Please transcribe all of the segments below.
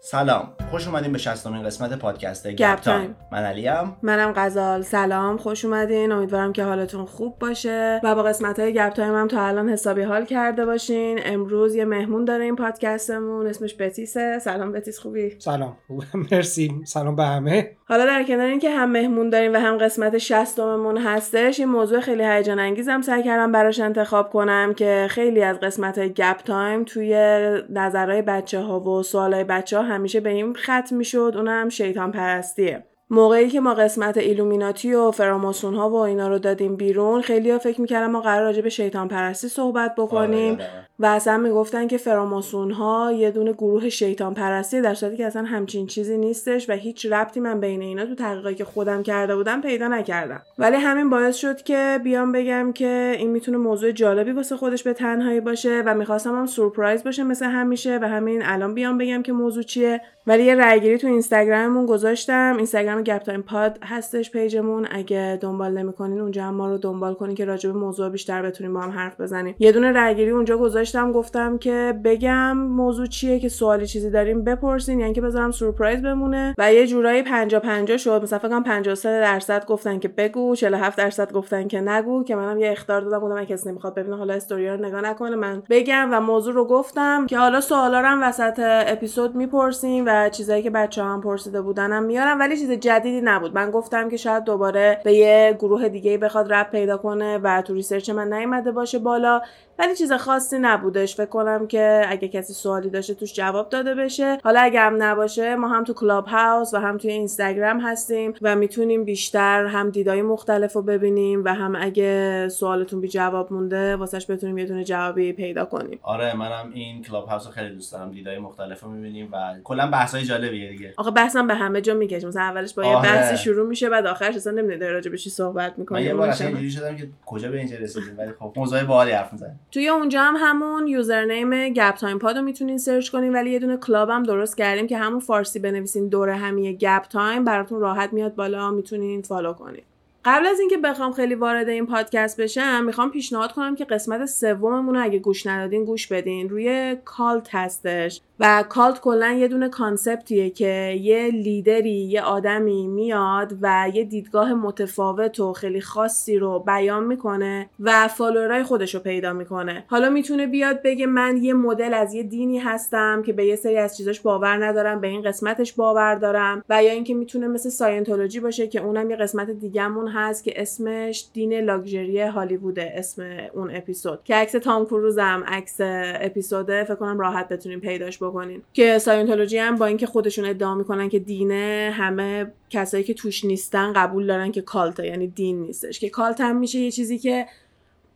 سلام، خوش اومدین به 60مین قسمت پادکست گپ تایم. من علیم. منم غزال. سلام، خوش اومدین. امیدوارم که حالتون خوب باشه و با قسمت‌های گپ تایم هم تا الان حسابی حال کرده باشین. امروز یه مهمون داریم پادکستمون، اسمش بتیسه. سلام بتیس، خوبی؟ سلام، خوبم مرسی. سلام به همه. حالا در کنار این که هم مهمون داریم و هم قسمت 60مون هستش، این موضوع خیلی هیجان انگیزم سعی کردم براش انتخاب کنم که خیلی از قسمت‌های گپ تایم توی نظرهای بچه‌ها و سوالای بچه‌ها همیشه به این ختم میشد، اونم شیطان پرستیه. موقعی که ما قسمت ایلومیناتی و فراماسون ها و اینا رو دادیم بیرون، خیلی ها فکر میکردن ما قرار راجع به شیطان پرستی صحبت بکنیم و اصلا میگفتن که فراماسون ها یه دونه گروه شیطان پرستی، در صورتی که اصلا همچین چیزی نیستش و هیچ ربطی من بین اینا تو تحقیقاتی که خودم کرده بودم پیدا نکردم. ولی همین باعث شد که بیام بگم که این میتونه موضوع جالبی واسه خودش به تنهایی باشه و میخواستم هم سورپرایز باشه مثل همیشه و همین الان بیام بگم که موضوع چیه. ولی یه رایگیری تو اینستاگراممون گذاشتم. اینستاگرام گپ تایم پاد هستش پیجمون. اگه دنبال نمی‌کنین اونجا هم ما رو دنبال کنین که راجع به موضوع بیشتر بتونیم با هم حرف بزنیم. یه دونه رایگیری اونجا گذاشتم، گفتم که بگم موضوع چیه، که سوالی چیزی داریم بپرسین، یعنی که بذارم سورپرایز بمونه. و یه جورایی 50-50 شد. مثلا فکر کنم 53% گفتن که بگو، 47% گفتن که نگو، که منم یه اخطار دادم، گفتم اگه کسی نمی‌خواد ببینه حالا استوری رو نگاه نکنه من بگم. و موضوع رو گفتم که حالا سوالا رو وسط اپیزود می‌پرسین و چیزایی که بچه‌ها هم پرسیده بودنم میارم، ولی چیز جدیدی نبود. من گفتم که شاید دوباره به یه گروه دیگه بخواد رپ پیدا کنه و تو ریسرچ من نیومده باشه بالا، ولی چیز خاصی نبودش. فکر کنم که اگه کسی سوالی داشته توش جواب داده بشه. حالا اگه هم نباشه، ما هم تو کلاب هاوس و هم توی اینستاگرام هستیم و میتونیم بیشتر هم دیدای مختلفو ببینیم و هم اگه سوالتون بی جواب مونده واسش بتونیم یه دونه جوابی پیدا کنیم. آره، منم این کلاب هاوسو خیلی دوست دارم، دیدای مختلفو میبینیم و کلا بحثای جالبیه دیگه. آخه بحثم به همه جا میکشه، مثلا اولش با یه بحثی شروع میشه بعد آخرش اصلا نمیدونی در راجع به چی صحبت می‌کنی. من یه بار اینجوری شدم که کجا به اینجا رسیدیم، ولی خب موضوع باحالی حرف می‌زنیم. توی اونجا هم همون یوزرنیم گپ تایم پاد رو میتونین سرچ کنین، ولی یه دونه کلاب هم درست کردیم که همون فارسی بنویسین دوره همیه گپ تایم براتون راحت میاد بالا، میتونین فالو کنین. قبل از اینکه بخوام خیلی وارد این پادکست بشم، میخوام پیشنهاد کنم که قسمت سوممون رو اگه گوش ندادین گوش بدین. روی کالت هستش و کالت کلا یه دونه کانسپتیه که یه لیدری، یه آدمی میاد و یه دیدگاه متفاوت و خیلی خاصی رو بیان میکنه و فالوورای خودش رو پیدا میکنه. حالا میتونه بیاد بگه من یه مدل از یه دینی هستم که به یه سری از چیزاش باور ندارم، به این قسمتش باور دارم، و یا اینکه میتونه مثل ساینتولوژی باشه که اونم یه قسمت دیگه‌مون هست که اسمش دین لاکچری هالیووده، اسم اون اپیزود که عکس تام کروز هم عکس اپیزوده، فکر کنم راحت بتونیم پیداش بکنین. که ساینتولوژی هم با اینکه خودشون ادعا میکنن که دینه، همه کسایی که توش نیستن قبول دارن که کالته، یعنی دین نیستش. که کالت هم میشه یه چیزی که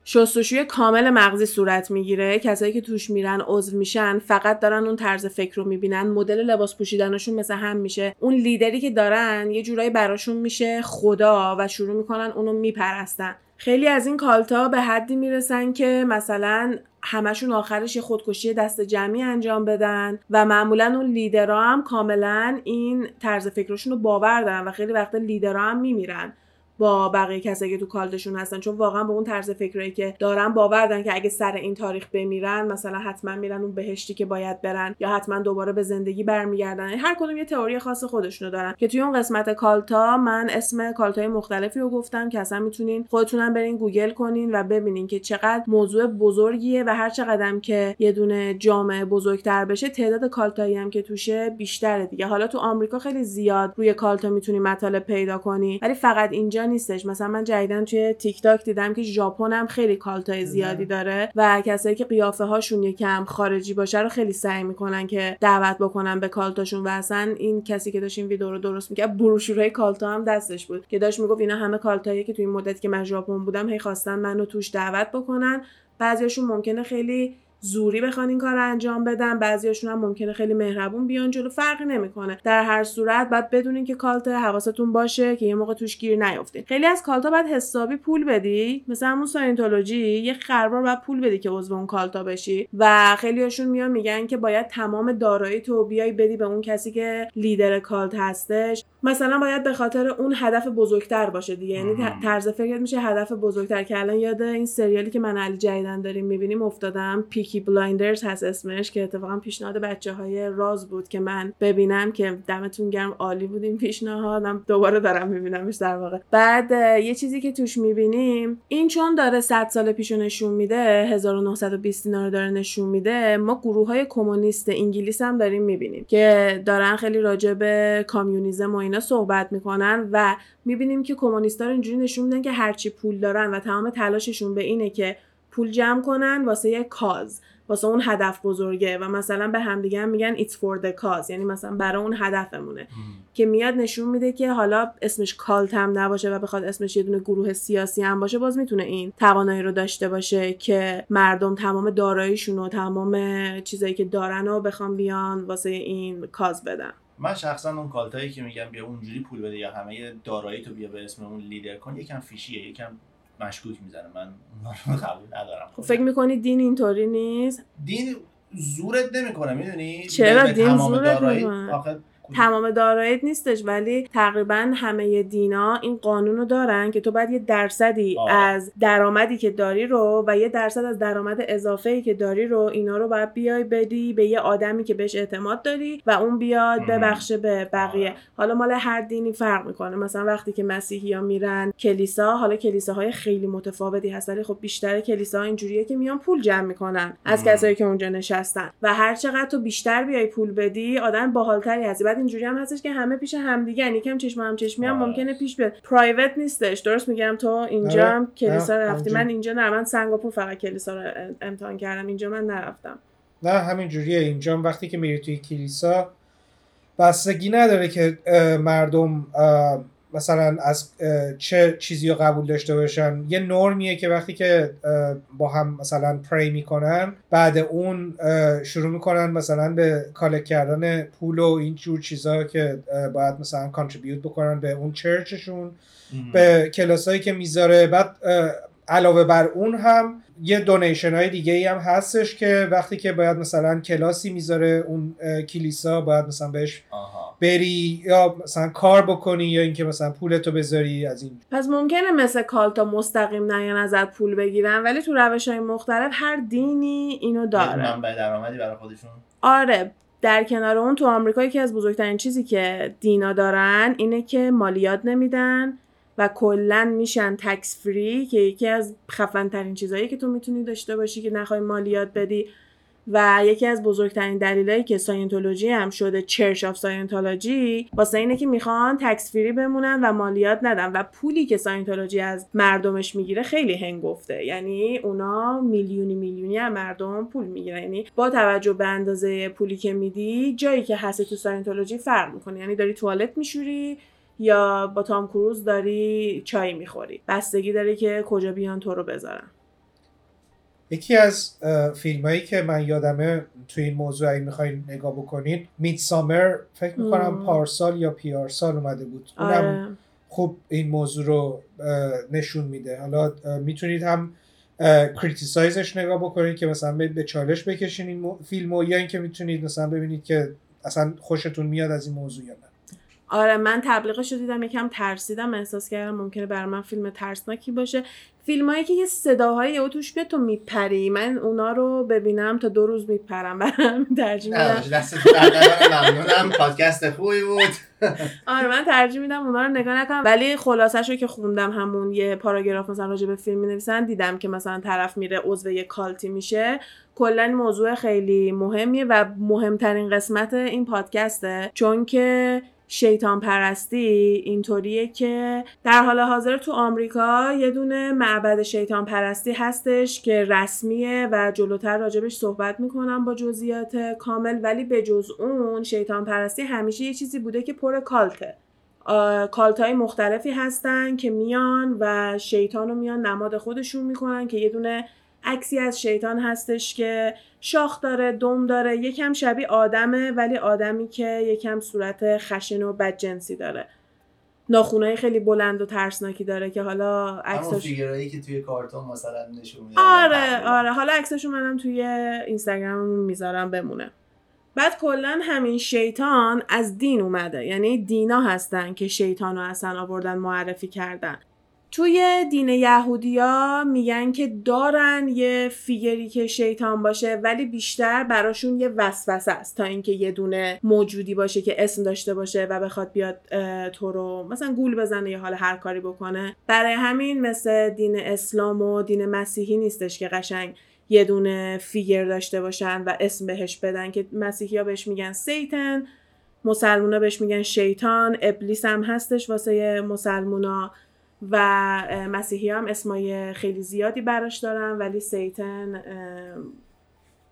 شستشوی کامل مغزی صورت میگیره، کسایی که توش میرن عضو میشن فقط دارن اون طرز فکر رو میبینن، مدل لباس پوشیدنشون مثل هم میشه، اون لیدری که دارن یه جورایی براشون میشه خدا و شروع میکنن اونو میپرستن. خیلی از این کالتا به حدی میرسن که مثلا همشون آخرش یه خودکشی دست جمعی انجام بدن و معمولا اون لیدرها هم کاملا این طرز فکرشون رو باور دارن و خیلی وقتا لیدرها هم میمیرن با بقیه کسایی که تو کالتشون هستن، چون واقعا به اون طرز فکری که دارن باور دارن که اگه سر این تاریخ بمیرن مثلا حتما میرن اون بهشتی که باید برن یا حتما دوباره به زندگی برمیگردن. هر کدوم یه تئوری خاص خودشونو دارن که توی اون قسمت کالتا من اسم کالتای مختلفی رو گفتم که اصلا میتونین خودتونم برین گوگل کنین و ببینین که چقدر موضوع بزرگیه و هر چقدرم که یه دونه جامعه بزرگتر بشه تعداد کالتایی هم که توشه بیشتره دیگه. حالا تو آمریکا خیلی زیاد روی کالتا میتونی مطالب پیدا کنی، ولی فقط اینجا نیستش. مثلا من جدیدن توی تیک تاک دیدم که ژاپن هم خیلی کالتای زیادی داره و کسایی که قیافه هاشون یکم خارجی باشه رو خیلی سعی میکنن که دعوت بکنن به کالتاشون. و اصلا این کسی که داشت این ویدیو رو درست میکرد بروشورهای کالتا هم دستش بود که داشت میگفت اینا همه کالتایی که توی این مدت که من ژاپن بودم هی خواستن منو توش دعوت بکنن. بعضیاشون ممکنه خیلی زوری بخوان این کار رو انجام بدن، بعضیاشون هم ممکنه خیلی مهربون بیان جلو، فرقی نمیکنه. در هر صورت باید بدونین که کالت حواستون باشه که یه موقع توش گیر نیافتین. خیلی از کالتا باید حسابی پول بدی، مثلا همون ساینتولوژی یه خربار باید پول بدی که عضو اون کالتا بشی و خیلیاشون میان میگن که باید تمام دارایی تو بیای بدی به اون کسی که لیدر کالت هستش مثلا باید به خاطر اون هدف بزرگتر باشه دیگه، یعنی طرز فکرت میشه هدف بزرگتر. که الان یاد این سریالی که من علی جیدن داریم میبینیم افتادم، پیکی بلایندرز هست اسمش، که اتفاقا پیشنهاد بچه‌های راز بود که من ببینم، که دمتون گرم عالی بود این پیشنهادم، دوباره دارم میبینمش در واقع. بعد یه چیزی که توش میبینیم این چون داره 100 سال پیشو نشون میده، 1920 اینا رو داره نشون میده، ما گروهای کمونیست انگلیس هم داریم میبینیم که دارن خیلی راجع به کامیونیسم و اینا صحبت میکنن و میبینیم که کمونیست‌ها رو اینجوری نشون میدن که هرچی پول دارن و تمام تلاششون به اینه که پول جمع کنن واسه یه کاز، واسه اون هدف بزرگه، و مثلا به همدیگه هم میگن it's for the cause، یعنی مثلا برای اون هدفمونه. که میاد نشون میده که حالا اسمش کالت هم نباشه و بخواد اسمش یه دونه گروه سیاسی هم باشه، باز میتونه این توانایی رو داشته باشه که مردم تمام داراییشون و تمام چیزایی که دارن رو بخوام بیان واسه این کاز بدن. من شخصا اون کالتایی که میگم بیا اونجوری پول بده یا همه دارایی تو بیا به اسم اون لیدر کن، یکم فیشیه، یکم مشکوک میزنه، من اونا رو قبول ندارم. خب فکر میکنی دین اینطوری نیست؟ دین زورت نمیکنه، میدونی؟ چرا دین زورت نمیکنه؟ تمام داراییت نیستش، ولی تقریبا همه دینا این قانونو دارن که تو باید یه درصدی از درآمدی که داری رو و یه درصد از درآمد اضافه‌ای که داری رو، اینا رو باید بیای بدی به یه آدمی که بهش اعتماد داری و اون بیاد ببخشه به بقیه. حالا مال هر دینی فرق میکنه، مثلا وقتی که مسیحی‌ها میرن کلیسا، حالا کلیساهای خیلی متفاوتی هست ولی خب بیشتر کلیساها اینجوریه که میان پول جمع میکنن از کسایی که اونجا نشستن و هر چقدر تو بیشتر بیای پول بدی آدم باحال‌تری هستی. اینجوری هم هستش که همه پیش همدیگه، یعنی کم چشم هم چشمی هم ممکنه پیش بیاد، پرایوت نیستش. درست میگم؟ تو اینجا هم کلیسا رفتی؟ من اینجا نه، من سنگاپور فقط کلیسا رو امتحان کردم، اینجا من نرفتم. نه همین جوریه، اینجا هم وقتی که میری توی کلیسا بستگی نداره که مردم مثلا از چه چیزی رو قبول داشته باشن. یه نورمیه که وقتی که با هم مثلا پری میکنن، بعد اون شروع میکنن مثلا به کالکت کردن پول و این جور چیزا که باید مثلا کانتریبیوت بکنن به اون چرچشون، به کلاسایی که میذاره. بعد علاوه بر اون هم یه دونیشن های دیگه ای هم هستش که وقتی که باید مثلا کلاسی میذاره اون کلیسا، باید مثلا بهش بری یا مثلا کار بکنی یا اینکه مثلا پولتو بذاری از این. پس ممکنه مثل کالتا مستقیم نیان ازت پول بگیرن، ولی تو روش‌های مختلف هر دینی اینو داره. منبع درآمدی برای خودشون. آره، در کنار اون تو آمریکا یکی از بزرگترین چیزی که دینا دارن اینه که مالیات نمیدن و کلن میشن تکس فری، که یکی از خفن ترین چیزایی که تو میتونی داشته باشی که نخوای مالیات بدی. و یکی از بزرگترین دلایلی که ساینتولوژی هم شده چرچ آف ساینتولوژی واسه اینه که میخوان تکس فری بمونن و مالیات ندن، و پولی که ساینتولوژی از مردمش میگیره خیلی هنگفته، یعنی اونا میلیونی از مردم پول میگیرن، یعنی با توجه به اندازه پولی که میدی جایی که هستی تو ساینتولوژی فرق میکنه، یعنی داری توالت میشوری یا با تام کروز داری چای میخوری، بستگی داره که کجا بیان تو رو بذارن. یکی از فیلمایی که من یادمه تو این موضوع اگه میخواین نگاه بکنید، میدسامر فکر میکنم پارسال یا پیارسال اومده بود، اونم خوب این موضوع رو نشون میده. حالا میتونید هم کریتیسایزش نگاه بکنید که مثلا به چالش بکشین این فیلمو، یا اینکه میتونید مثلا ببینید که اصلا خوشتون میاد از این موضوع یا نه. آره، من تبلیغش رو دیدم، یکم ترسیدم، احساس کردم ممکنه برای من فیلم ترسناکی باشه. فیلمایی که یه صداهایی او توش بیاد تو میپری، من اونا رو ببینم تا 2 روز میپرم، برام ترجمه میدم. دست ممنونم، پادکست خوبی بود. آره، من ترجمه میدم اونا رو نگاه نکنم، ولی خلاصش رو که خوندم، همون یه پاراگراف مثلا راجع به فیلم می‌نویسن، دیدم که مثلا طرف میره عضو یه کالتی میشه. کلا موضوع خیلی مهمیه و مهمترین قسمت این پادکسته، چون که شیطان پرستی اینطوریه که در حال حاضر تو آمریکا یه دونه معبد شیطان پرستی هستش که رسمیه و جلوتر راجبش صحبت میکنم با جزئیات کامل، ولی به جز اون شیطان پرستی همیشه یه چیزی بوده که پر کالته. کالت‌های مختلفی هستن که میان و شیطانو میان نماد خودشون میکنن، که یه دونه عکسی از شیطان هستش که شاخ داره، دم داره، یکم شبیه آدمه، ولی آدمی که یکم صورت خشن و بدجنسی داره، ناخونای خیلی بلند و ترسناکی داره، که حالا عکساش فیگورایی که توی کارتون مثلا نشون میده. آره، حالا عکساشو منم توی اینستاگرامم میذارم بمونه. بعد کلن همین شیطان از دین اومده، یعنی دینا هستن که شیطان رو اصلا آوردن معرفی کردن. توی دین یهودیا میگن که دارن یه فیگری که شیطان باشه، ولی بیشتر براشون یه وسوسه است تا اینکه یه دونه موجودی باشه که اسم داشته باشه و بخواد بیاد تو رو مثلا گول بزنه یا حال هر کاری بکنه. برای همین مثل دین اسلام و دین مسیحی نیستش که قشنگ یه دونه فیگر داشته باشن و اسم بهش بدن، که مسیحی‌ها بهش میگن سیتن، مسلمونا بهش میگن شیطان، ابلیس هم هستش واسه مسلمونا، و مسیحی هم اسمای خیلی زیادی براش دارن، ولی سیتن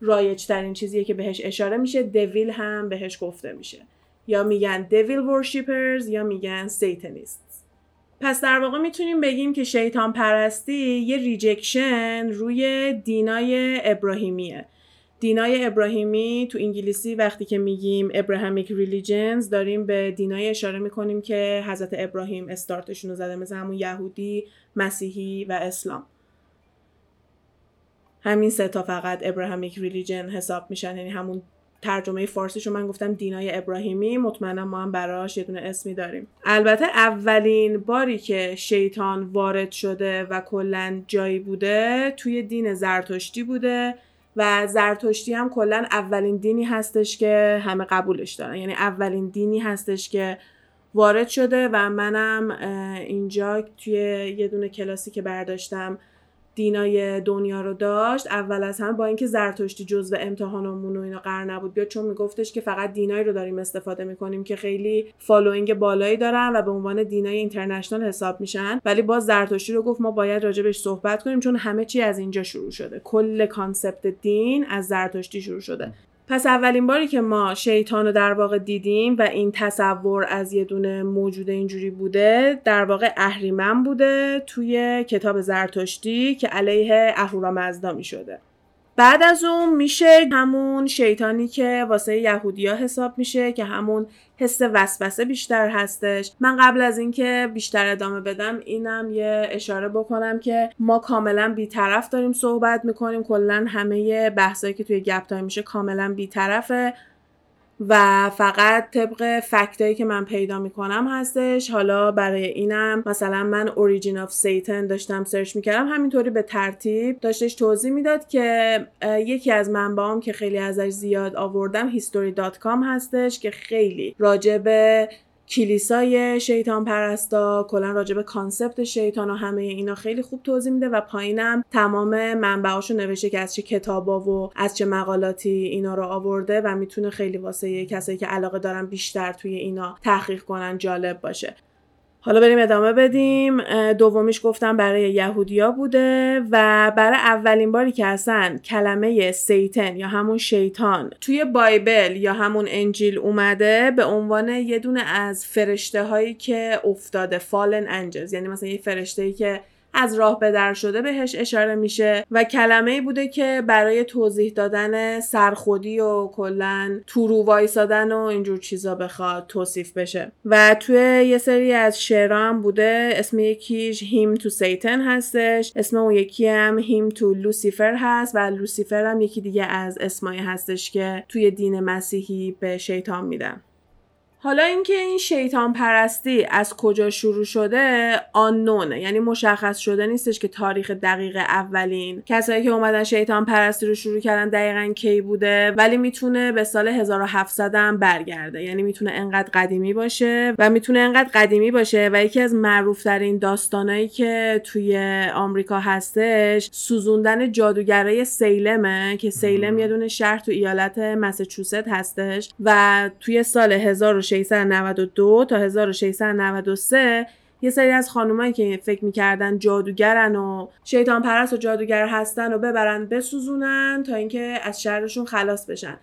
رایج ترین چیزیه که بهش اشاره میشه. دویل هم بهش گفته میشه، یا میگن دویل ورشیپرز یا میگن سیتنیست. پس در واقع میتونیم بگیم که شیطان پرستی یه ریجکشن روی دینای ابراهیمیه. دینای ابراهیمی تو انگلیسی وقتی که میگیم ابراهیمیک ریلیجنز داریم به دینای اشاره میکنیم که حضرت ابراهیم استارتشون رو زده، مثل همون یهودی، مسیحی و اسلام. همین سه تا فقط ابراهیمیک ریلیجن حساب میشن، یعنی همون ترجمه فارسیشو من گفتم دینای ابراهیمی، مطمئنم ما هم براش یه دونه اسمی داریم. البته اولین باری که شیطان وارد شده و کلا جایی بوده توی دین زرتشتی بوده، و زرتشتی هم کلا اولین دینی هستش که همه قبولش دارن، یعنی اولین دینی هستش که وارد شده. و منم اینجا توی یه دونه کلاسی که برداشتم دینای دنیا رو داشت، اول از همه با اینکه زرتشتی جزو امتحانمون و اینا قرار نبود بیاد، چون میگفتش که فقط دینایی رو داریم استفاده میکنیم که خیلی فالوینگ بالایی دارن و به عنوان دینای اینترنشنال حساب میشن، ولی باز زرتشتی رو گفت ما باید راجبش صحبت کنیم چون همه چی از اینجا شروع شده، کل کانسپت دین از زرتشتی شروع شده. پس اولین باری که ما شیطان رو در واقع دیدیم و این تصور از یه دونه موجود اینجوری بوده، در واقع اهریمن بوده توی کتاب زرتشتی که علیه اهورا مزدا می شده. بعد از اون میشه همون شیطانی که واسه یهودیا حساب میشه که همون حس وسوسه بیشتر هستش. من قبل از اینکه بیشتر ادامه بدم اینم یه اشاره بکنم که ما کاملا بیطرف داریم صحبت میکنیم، کلا همه بحثایی که توی گپ تایم میشه کاملا بیطرفه و فقط طبق فکتایی که من پیدا میکنم هستش. حالا برای اینم مثلا من اوریجین آف سیتن داشتم سرچ میکردم، همینطوری به ترتیب داشتش توضیح میداد که یکی از منبعام که خیلی ازش زیاد آوردم history.com هستش که خیلی راجب کلیسای شیطان پرستا، کلا راجب کانسپت شیطان و همه اینا خیلی خوب توضیح میده، و پایینم تمام منبعاشو نوشته که از چه کتابا و از چه مقالاتی اینا رو آورده و میتونه خیلی واسه کسایی که علاقه دارن بیشتر توی اینا تحقیق کنن جالب باشه. حالا بریم ادامه بدیم. دومیش گفتم برای یهودیا بوده، و برای اولین باری که اصلا کلمه سیتن یا همون شیطان توی بایبل یا همون انجیل اومده به عنوان یه دونه از فرشته هایی که افتاده، فالن انجلز، یعنی مثلا یه فرشته‌ای که از راه به در شده بهش اشاره میشه، و کلمه‌ای بوده که برای توضیح دادن سرخودی و کلاً تو رو وایسادن و اینجور چیزا بخواد توصیف بشه. و توی یه سری از شعرها هم بوده، اسم یکیش هیم تو سیتن هستش، اسم اون یکی هم هیم تو لوسیفر هست، و لوسیفر هم یکی دیگه از اسمایی هستش که توی دین مسیحی به شیطان میدن. حالا اینکه این شیطان پرستی از کجا شروع شده آنونه، یعنی مشخص شده نیستش که تاریخ دقیق اولین کسایی که اومدن شیطان پرستی رو شروع کردن دقیقاً کی بوده، ولی میتونه به سال 1700 هم برگرده، یعنی میتونه انقدر قدیمی باشه و یکی از معروف‌ترین داستانایی که توی آمریکا هستش سوزوندن جادوگرای سیلمه، که سیلم یه دونه شهر تو ایالت مساچوست هستش، و توی سال 1692 تا 1693 یه سری از خانومایی که فکر می‌کردن جادوگرن و شیطان پرست و جادوگر هستن و ببرن بسوزونن تا اینکه از شرشون خلاص بشن.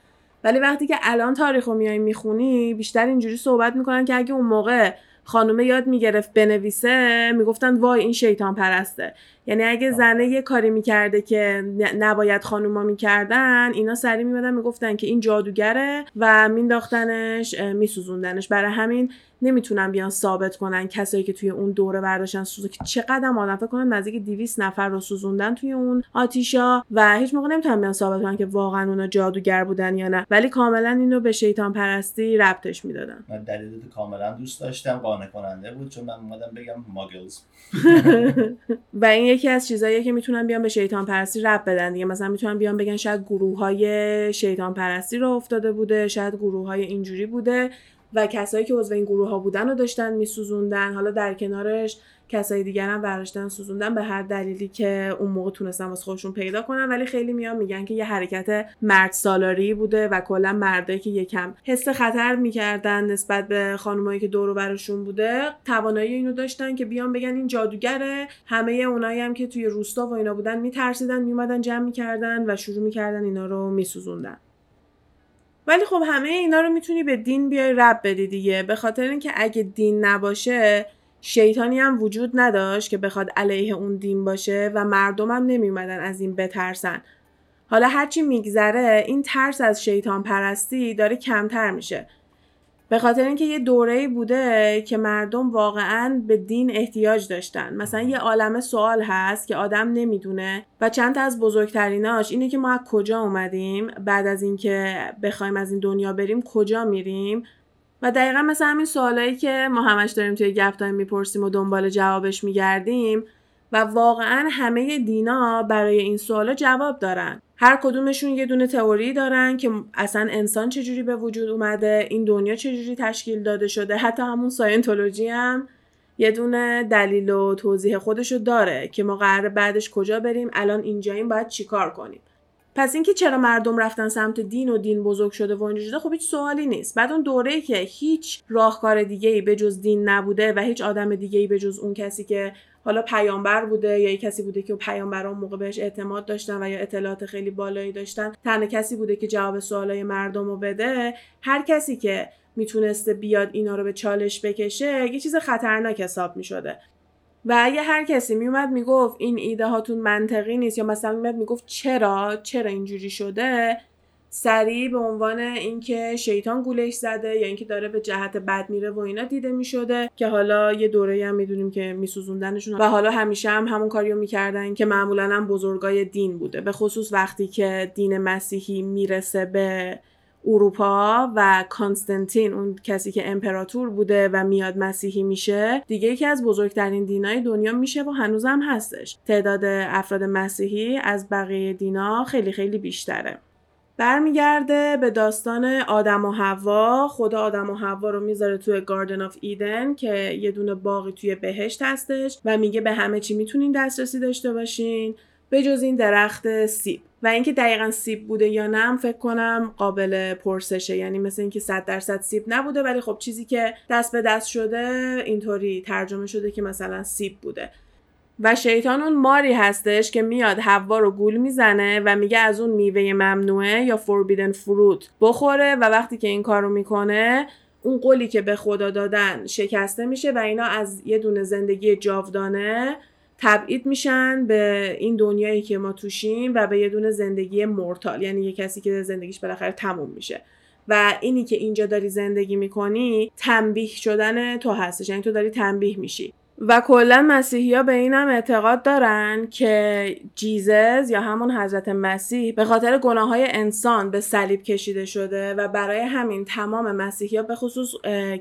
ولی وقتی که الان تاریخو میای میخونی بیشتر اینجوری صحبت میکنن که اگه اون موقع خانومه یاد میگرفت بنویسه، میگفتن وای این شیطان پرسته. یعنی اگه زنه یه کاری میکرده که نباید خانوما میکردن، اینا سری میمدن میگفتن که این جادوگره و مینداختنش، میسوزوندنش. برای همین نمیتونن بیان ثابت کنن کسایی که توی اون دوره برداشتن سوزو، که چقدر آدم فکر کنن نزدیک 200 نفر رو سوزوندن توی اون آتیشا و هیچ موقع نمیتونن بیان ثابت کنن که واقعا اونا جادوگر بودن یا نه، ولی کاملا اینو به شیطان پرستی ربطش میدادن. من دلیلو کاملا دوست داشتم، قانع کننده بود، چون من اومدم بگم ماگلز. و این یکی از چیزاییه که میتونن بیان به شیطان پرستی ربط بدن دیگه. مثلا میتونن بیان بگن شاید گروهای شیطان پرستی رو افتاده بوده، شاید گروهای اینجوری بوده و کسایی که عضو این گروه ها بودن رو داشتن میسوزوندن، حالا در کنارش کسای دیگر هم برداشتن سوزوندن به هر دلیلی که اون موقع تونستن واسه خودشون پیدا کنن. ولی خیلی میان میگن که یه حرکت مرد سالاری بوده و کلا مردایی که یکم حس خطر میکردن نسبت به خانمایی که دور و برشون بوده، توانایی اینو داشتن که بیان بگن این جادوگره. همه اونایی هم که توی روستا و اینا بودن میترسیدن، میومدن جمع میکردن و شروع میکردن اینا رو میسوزوندن. ولی خب همه اینا رو میتونی به دین بیای رب بدی دیگه، به خاطر اینکه اگه دین نباشه شیطانی هم وجود نداشت که بخواد علیه اون دین باشه و مردم هم نمیومدن از این بترسن. حالا هرچی میگذره این ترس از شیطان پرستی داره کمتر میشه، به خاطر اینکه یه دوره‌ای بوده که مردم واقعاً به دین احتیاج داشتن. مثلا یه عالمه سوال هست که آدم نمیدونه و چند تا از بزرگتریناش اینه که ما از کجا اومدیم، بعد از اینکه بخوایم از این دنیا بریم کجا میریم، و دقیقاً مثلا همین سوالایی که ما همش داریم توی گپ تایم میپرسیم و دنبال جوابش میگردیم. و واقعاً همه دینا برای این سوالا جواب دارن. هر کدومشون یه دونه تئوری دارن که اصلا انسان چجوری به وجود اومده، این دنیا چجوری تشکیل داده شده. حتی همون ساینتولوژی هم یه دونه دلیل و توضیح خودشو داره که ما قراره بعدش کجا بریم، الان اینجاییم باید چیکار کنیم. پس اینکه چرا مردم رفتن سمت دین و دین بزرگ شده و اینجوری شده، خب هیچ سوالی نیست. بعد اون دوره‌ای که هیچ راهکار دیگه‌ای به جز دین نبوده و هیچ آدم دیگه‌ای به جز اون کسی که حالا پیامبر بوده یا یک کسی بوده که پیامبران موقع بهش اعتماد داشتن و یا اطلاعات خیلی بالایی داشتن، تنها کسی بوده که جواب سوالای مردم رو بده. هر کسی که میتونسته بیاد اینا رو به چالش بکشه یه چیز خطرناک حساب میشده. و اگه هر کسی میومد میگفت این ایده هاتون منطقی نیست، یا مثلا میومد میگفت چرا اینجوری شده، سریع به عنوان اینکه شیطان گولش زده یا اینکه داره به جهت بد میره و اینا دیده میشده، که حالا یه دوره‌ای هم میدونیم که میسوزوندنشون. و حالا همیشه هم همون کاریو میکردن که معمولاً هم بزرگای دین بوده، به خصوص وقتی که دین مسیحی میرسه به اروپا و کانستانتین اون کسی که امپراتور بوده و میاد مسیحی میشه، دیگه یکی از بزرگترین دینای دنیا میشه و هنوزم هستش. تعداد افراد مسیحی از بقیه دینا خیلی خیلی بیشتره. برمیگرده به داستان آدم و حوا. خدا آدم و حوا رو میذاره توی گاردن آف ایدن که یه دونه باغی توی بهشت هستش و میگه به همه چی میتونین دسترسی داشته باشین به جز این درخت سیب. و اینکه دقیقاً سیب بوده یا نه هم فکر کنم قابل پرسشه، یعنی مثل اینکه 100% سیب نبوده، ولی خب چیزی که دست به دست شده اینطوری ترجمه شده که مثلا سیب بوده. و شیطان اون ماری هستش که میاد حوا رو گول میزنه و میگه از اون میوه ممنوعه یا فوربیدن فروت بخوره، و وقتی که این کارو میکنه اون قولی که به خدا دادن شکسته میشه و اینا از یه دونه زندگی جاودانه تبعید میشن به این دنیایی که ما توشیم و به یه دونه زندگی مورتال، یعنی یه کسی که زندگیش بالاخره تموم میشه. و اینی که اینجا داری زندگی میکنی تنبیه شدن تو هستش، یعنی تو داری تنبیه میشی. و کلا مسیحی‌ها به اینم اعتقاد دارن که جیزس یا همون حضرت مسیح به خاطر گناه‌های انسان به صلیب کشیده شده و برای همین تمام مسیحی‌ها به خصوص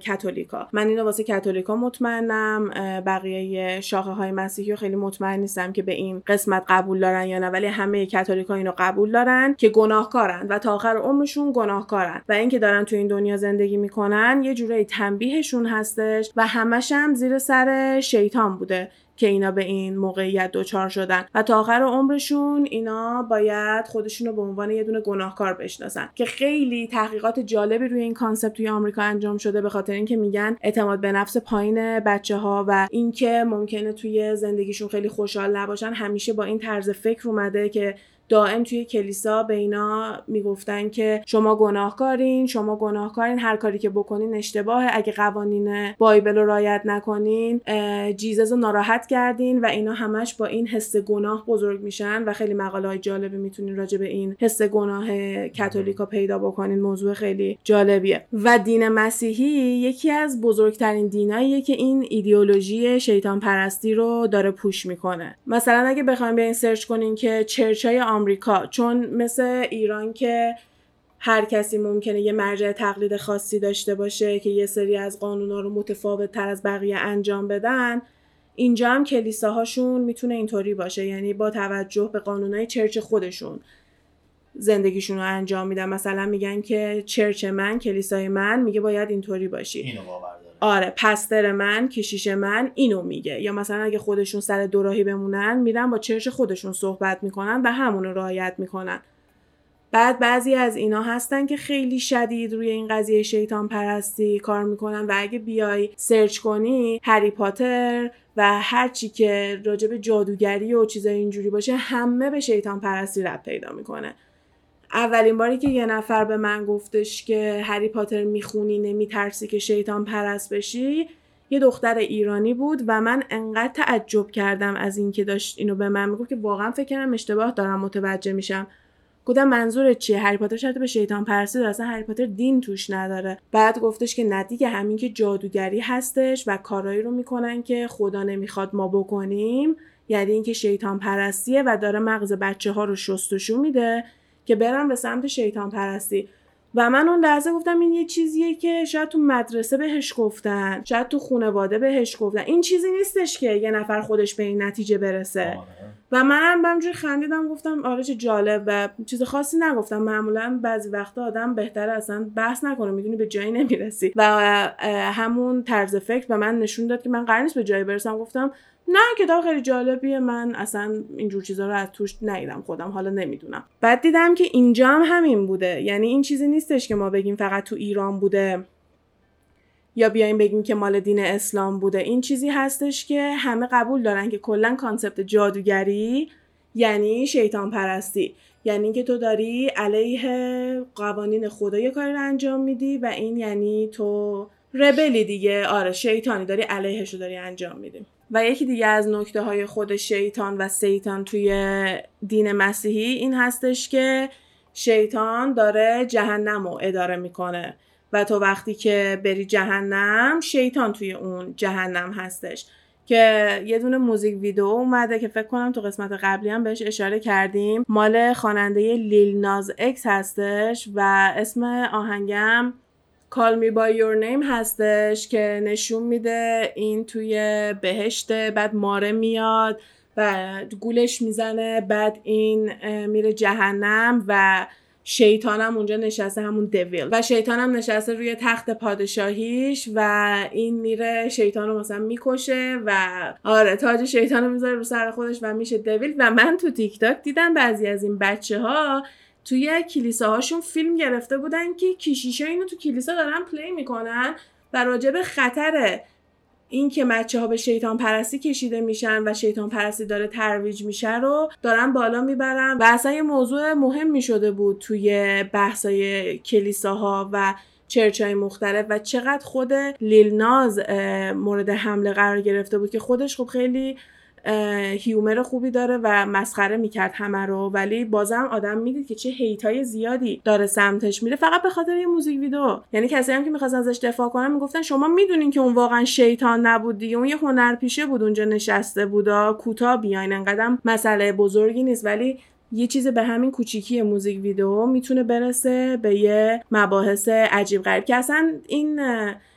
کاتولیکا، من اینو واسه کاتولیکا مطمئنم، بقیه شاخه‌های مسیحی‌ها خیلی مطمئن نیستم که به این قسمت قبول دارن یا نه، ولی همه کاتولیکا اینو قبول دارن که گناهکارن و تا آخر عمرشون گناهکارن و اینکه دارن تو این دنیا زندگی می‌کنن یه جورایی تنبیهشون هستش و همش هم زیر سر شیطان بوده که اینا به این موقعیت دوچار شدن و تا آخر عمرشون اینا باید خودشون رو به عنوان یه دونه گناهکار بشناسن. که خیلی تحقیقات جالبی روی این کانسپت توی آمریکا انجام شده، به خاطر اینکه میگن اعتماد به نفس پایین بچه‌ها و اینکه ممکنه توی زندگیشون خیلی خوشحال نباشن همیشه با این طرز فکر اومده که دائم توی کلیسا به اینا میگفتن که شما گناهکارین، هر کاری که بکنین اشتباهه، اگه قوانین بایبل رو رعایت نکنین جیزس رو ناراحت کردین و اینا همش با این حس گناه بزرگ میشن و خیلی مقاله های جالبی میتونین راجع به این حس گناه کاتولیکا پیدا بکنین. موضوع خیلی جالبیه. و دین مسیحی یکی از بزرگترین دیناییه که این ایدئولوژی شیطان پرستی رو داره پوش میکنه. مثلا اگه بخوایم بیاین سرچ کنین که چرچای آمریکا، چون مثل ایران که هر کسی ممکنه یه مرجع تقلید خاصی داشته باشه که یه سری از قانونا رو متفاوت تر از بقیه انجام بدن، اینجا هم کلیساهاشون میتونه اینطوری باشه، یعنی با توجه به قانونای چرچ خودشون زندگیشون رو انجام میدن. مثلا میگن که چرچ من، کلیسای من میگه باید اینطوری باشی، اینو باور داره. آره، پاستر من، کشیش من اینو میگه. یا مثلا اگه خودشون سر دوراهی بمونن میرن با چرچ خودشون صحبت میکنن و همون رو رعایت میکنن. بعد بعضی از اینا هستن که خیلی شدید روی این قضیه شیطان پرستی کار میکنن و اگه بیای سرچ کنی هری پاتر و هر چی که راجع به جادوگری و چیزای اینجوری باشه همه به شیطان پرستی ربط پیدا میکنه. اولین باری که یه نفر به من گفتش که هری پاتر میخونی نمیترسی که شیطان پرست بشی، یه دختر ایرانی بود و من انقدر تعجب کردم از این که داشت اینو به من میگفت که واقعا فکر کردم اشتباه دارم متوجه میشم. گفتم منظورت چیه؟ هری پاتر شرط به شیطان پرستی داره، اصلا هری پاتر دین توش نداره. بعد گفتش که نه دیگه، همین که جادوگری هستش و کارایی رو میکنن که خدا نمیخواد ما بکنیم، یعنی اینکه شیطان پرستیه و داره مغز بچه‌ها رو شستشو میده که برن به سمت شیطان پرستی. و من اون لحظه گفتم این یه چیزیه که شاید تو مدرسه بهش گفتن، شاید تو خانواده بهش گفتن، این چیزی نیستش که یه نفر خودش به این نتیجه برسه. آه. و منم همینجوری خندیدم، گفتم آره چه جالب. و چیز خاصی نگفتم. معمولا بعضی وقتا آدم بهتره اصلا بحث نکنه، میدونی به جایی نمیرسی. و همون طرز فکر به من نشون داد که من قرار نیست به جایی برسم. گفتم نه، کتاب خیلی جالبیه، من اصلا اینجور چیزا رو از توش ندیدم خودم، حالا نمیدونم. بعد دیدم که اینجا هم همین بوده، یعنی این چیزی نیستش که ما بگیم فقط تو ایران بوده یا بیایم بگیم که مال دین اسلام بوده. این چیزی هستش که همه قبول دارن که کلا کانسپت جادوگری یعنی شیطان پرستی، یعنی اینکه تو داری علیه قوانین خدا یه کاری رو انجام میدی و این یعنی تو ربلی دیگه. آره، شیطانی داری علیهش رو داری انجام میدی. و یکی دیگه از نکته های خود شیطان و سیطان توی دین مسیحی این هستش که شیطان داره جهنم رو اداره میکنه و تو وقتی که بری جهنم شیطان توی اون جهنم هستش. که یه دونه موزیک ویدیو اومده که فکر کنم تو قسمت قبلی هم بهش اشاره کردیم، مال خواننده لیل ناز اکس هستش و اسم آهنگم Call Me By Your Name هستش که نشون میده این توی بهشته، بعد ماره میاد و گولش میزنه، بعد این میره جهنم و شیطانم اونجا نشسته، همون دویل، و شیطانم نشسته روی تخت پادشاهیش و این میره شیطانو مثلا میکشه و آره تاج شیطانو میذاره رو سر خودش و میشه دویل. و من تو تیک تاک دیدم بعضی از این بچه ها توی کلیساهاشون فیلم گرفته بودن که کشیشا اینو تو کلیسا دارن پلی میکنن و راجع به خطر این که بچه‌ها به شیطان پرستی کشیده میشن و شیطان پرستی داره ترویج میشه رو دارن بالا میبرن و اصلا یه موضوع مهم میشده بود توی بحثای کلیساها و چرچای مختلف و چقدر خود لیل ناز مورد حمله قرار گرفته بود که خودش خب خیلی هیومر خوبی داره و مسخره میکرد همه رو، ولی بازم آدم میدید که چه هیتای زیادی داره سمتش میره فقط به خاطر یه موزیک ویدیو. یعنی کسی هم که میخواستن ازش دفاع کنن میگفتن شما میدونین که اون واقعا شیطان نبود دیگه، اون یه هنرپیشه بود اونجا نشسته بودا، کوتا بیاین انقدرم مسئله بزرگی نیست. ولی یه چیز به همین کوچیکی موزیک ویدیو میتونه برسه به یه مباحث عجیب غریب که اصلا این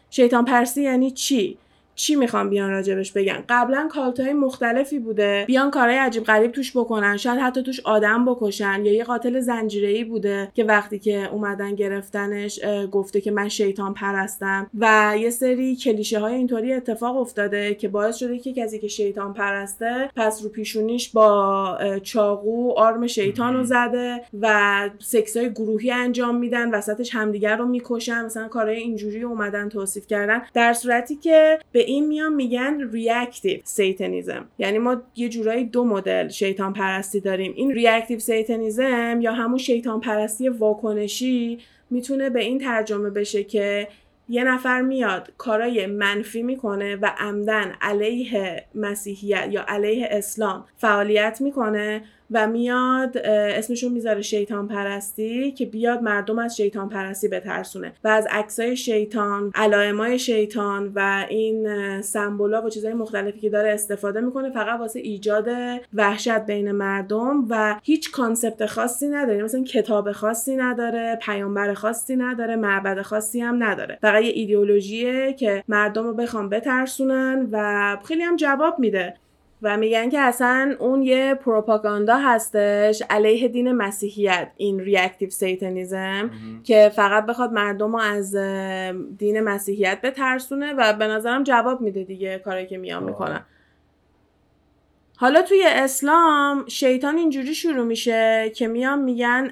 شیطان پرستی یعنی چی میخوام بیان راجبش بگن. قبلا کالت‌های مختلفی بوده بیان کارهای عجیب غریب توش بکنن، شاید حتی توش آدم بکشن، یا یه قاتل زنجیره‌ای بوده که وقتی که اومدن گرفتنش گفته که من شیطان پرستم. و یه سری کلیشه های اینطوری اتفاق افتاده که باعث شده که کسی که شیطان پرسته پس رو پیشونیش با چاقو آرم شیطانو زده و سکس‌های گروهی انجام میدن، وسطش همدیگر رو میکشن، مثلا کارهای اینجوری اومدن توصیف کردن. در صورتی که به این میان میگن ریاکتیو سیتانیزم. یعنی ما یه جورایی دو مدل شیطان پرستی داریم. این ریاکتیو سیتانیزم یا همون شیطان پرستی واکنشی میتونه به این ترجمه بشه که یه نفر میاد کارای منفی میکنه و عمدن علیه مسیحیت یا علیه اسلام فعالیت میکنه و میاد اسمشو میذاره شیطان پرستی که بیاد مردم از شیطان پرستی بترسونه و از عکسای شیطان، علائمای شیطان و این سمبولا و چیزهای مختلفی که داره استفاده میکنه فقط واسه ایجاد وحشت بین مردم و هیچ کانسپت خاصی نداره. مثلا کتاب خاصی نداره، پیامبر خاصی نداره، معبد خاصی هم نداره. فقط یه ایدئولوژیه که مردم رو بخوام بترسونن و خیلی هم جواب میده. و میگن که اصلا اون یه پروپاگاندا هستش علیه دین مسیحیت، این ریاکتیو سیتانیزم که فقط بخواد مردم رو از دین مسیحیت بترسونه و به نظرم جواب میده دیگه کاری که میان میکنن. حالا توی اسلام شیطان اینجوری شروع میشه که میان میگن،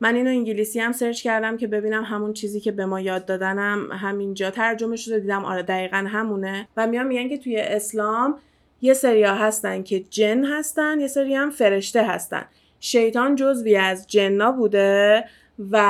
من اینو انگلیسی هم سرچ کردم که ببینم همون چیزی که به ما یاد دادنم همینجا ترجمه شده، دیدم آره دقیقاً همونه. و میان میگن که توی اسلام یه سریا هستن که جن هستن، یه سری هم فرشته هستن. شیطان جزوی از جن‌ها بوده و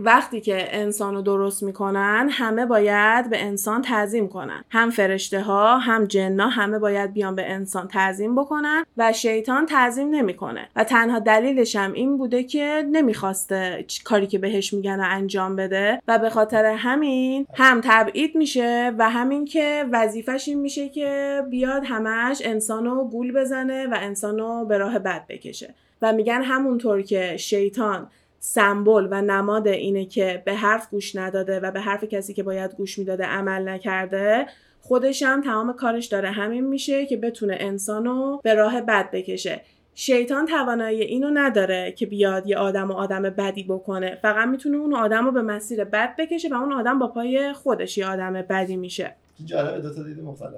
وقتی که انسانو درست میکنن همه باید به انسان تعظیم کنن. هم فرشته ها هم جن‌ها همه باید بیان به انسان تعظیم بکنن و شیطان تعظیم نمیکنه و تنها دلیلش هم این بوده که نمیخواسته کاری که بهش میگن انجام بده و به خاطر همین هم تبعید میشه و همین که وظیفش این میشه که بیاد همش انسانو گول بزنه و انسانو به راه بد بکشه. و میگن همونطور که شیطان سمبل و نماد اینه که به حرف گوش نداده و به حرف کسی که باید گوش میداده عمل نکرده، خودش هم تمام کارش داره همین میشه که بتونه انسانو به راه بد بکشه. شیطان توانایی اینو نداره که بیاد یه آدمو آدم بدی بکنه، فقط میتونه اون آدمو به مسیر بد بکشه و اون آدم با پای خودش یه آدم بدی میشه. جالبه، دو تا دید مختلفه.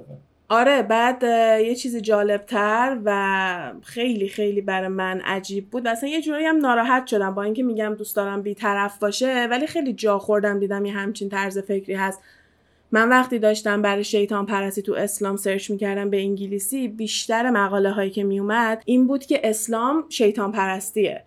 آره. بعد یه چیز جالبتر و خیلی خیلی برای من عجیب بود و اصلا یه جورایی هم ناراحت شدم، با اینکه میگم دوست دارم بی‌طرف باشه ولی خیلی جا خوردم دیدم یه همچین طرز فکری هست. من وقتی داشتم برای شیطان پرستی تو اسلام سرچ میکردم به انگلیسی، بیشتر مقاله هایی که میومد این بود که اسلام شیطان پرستیه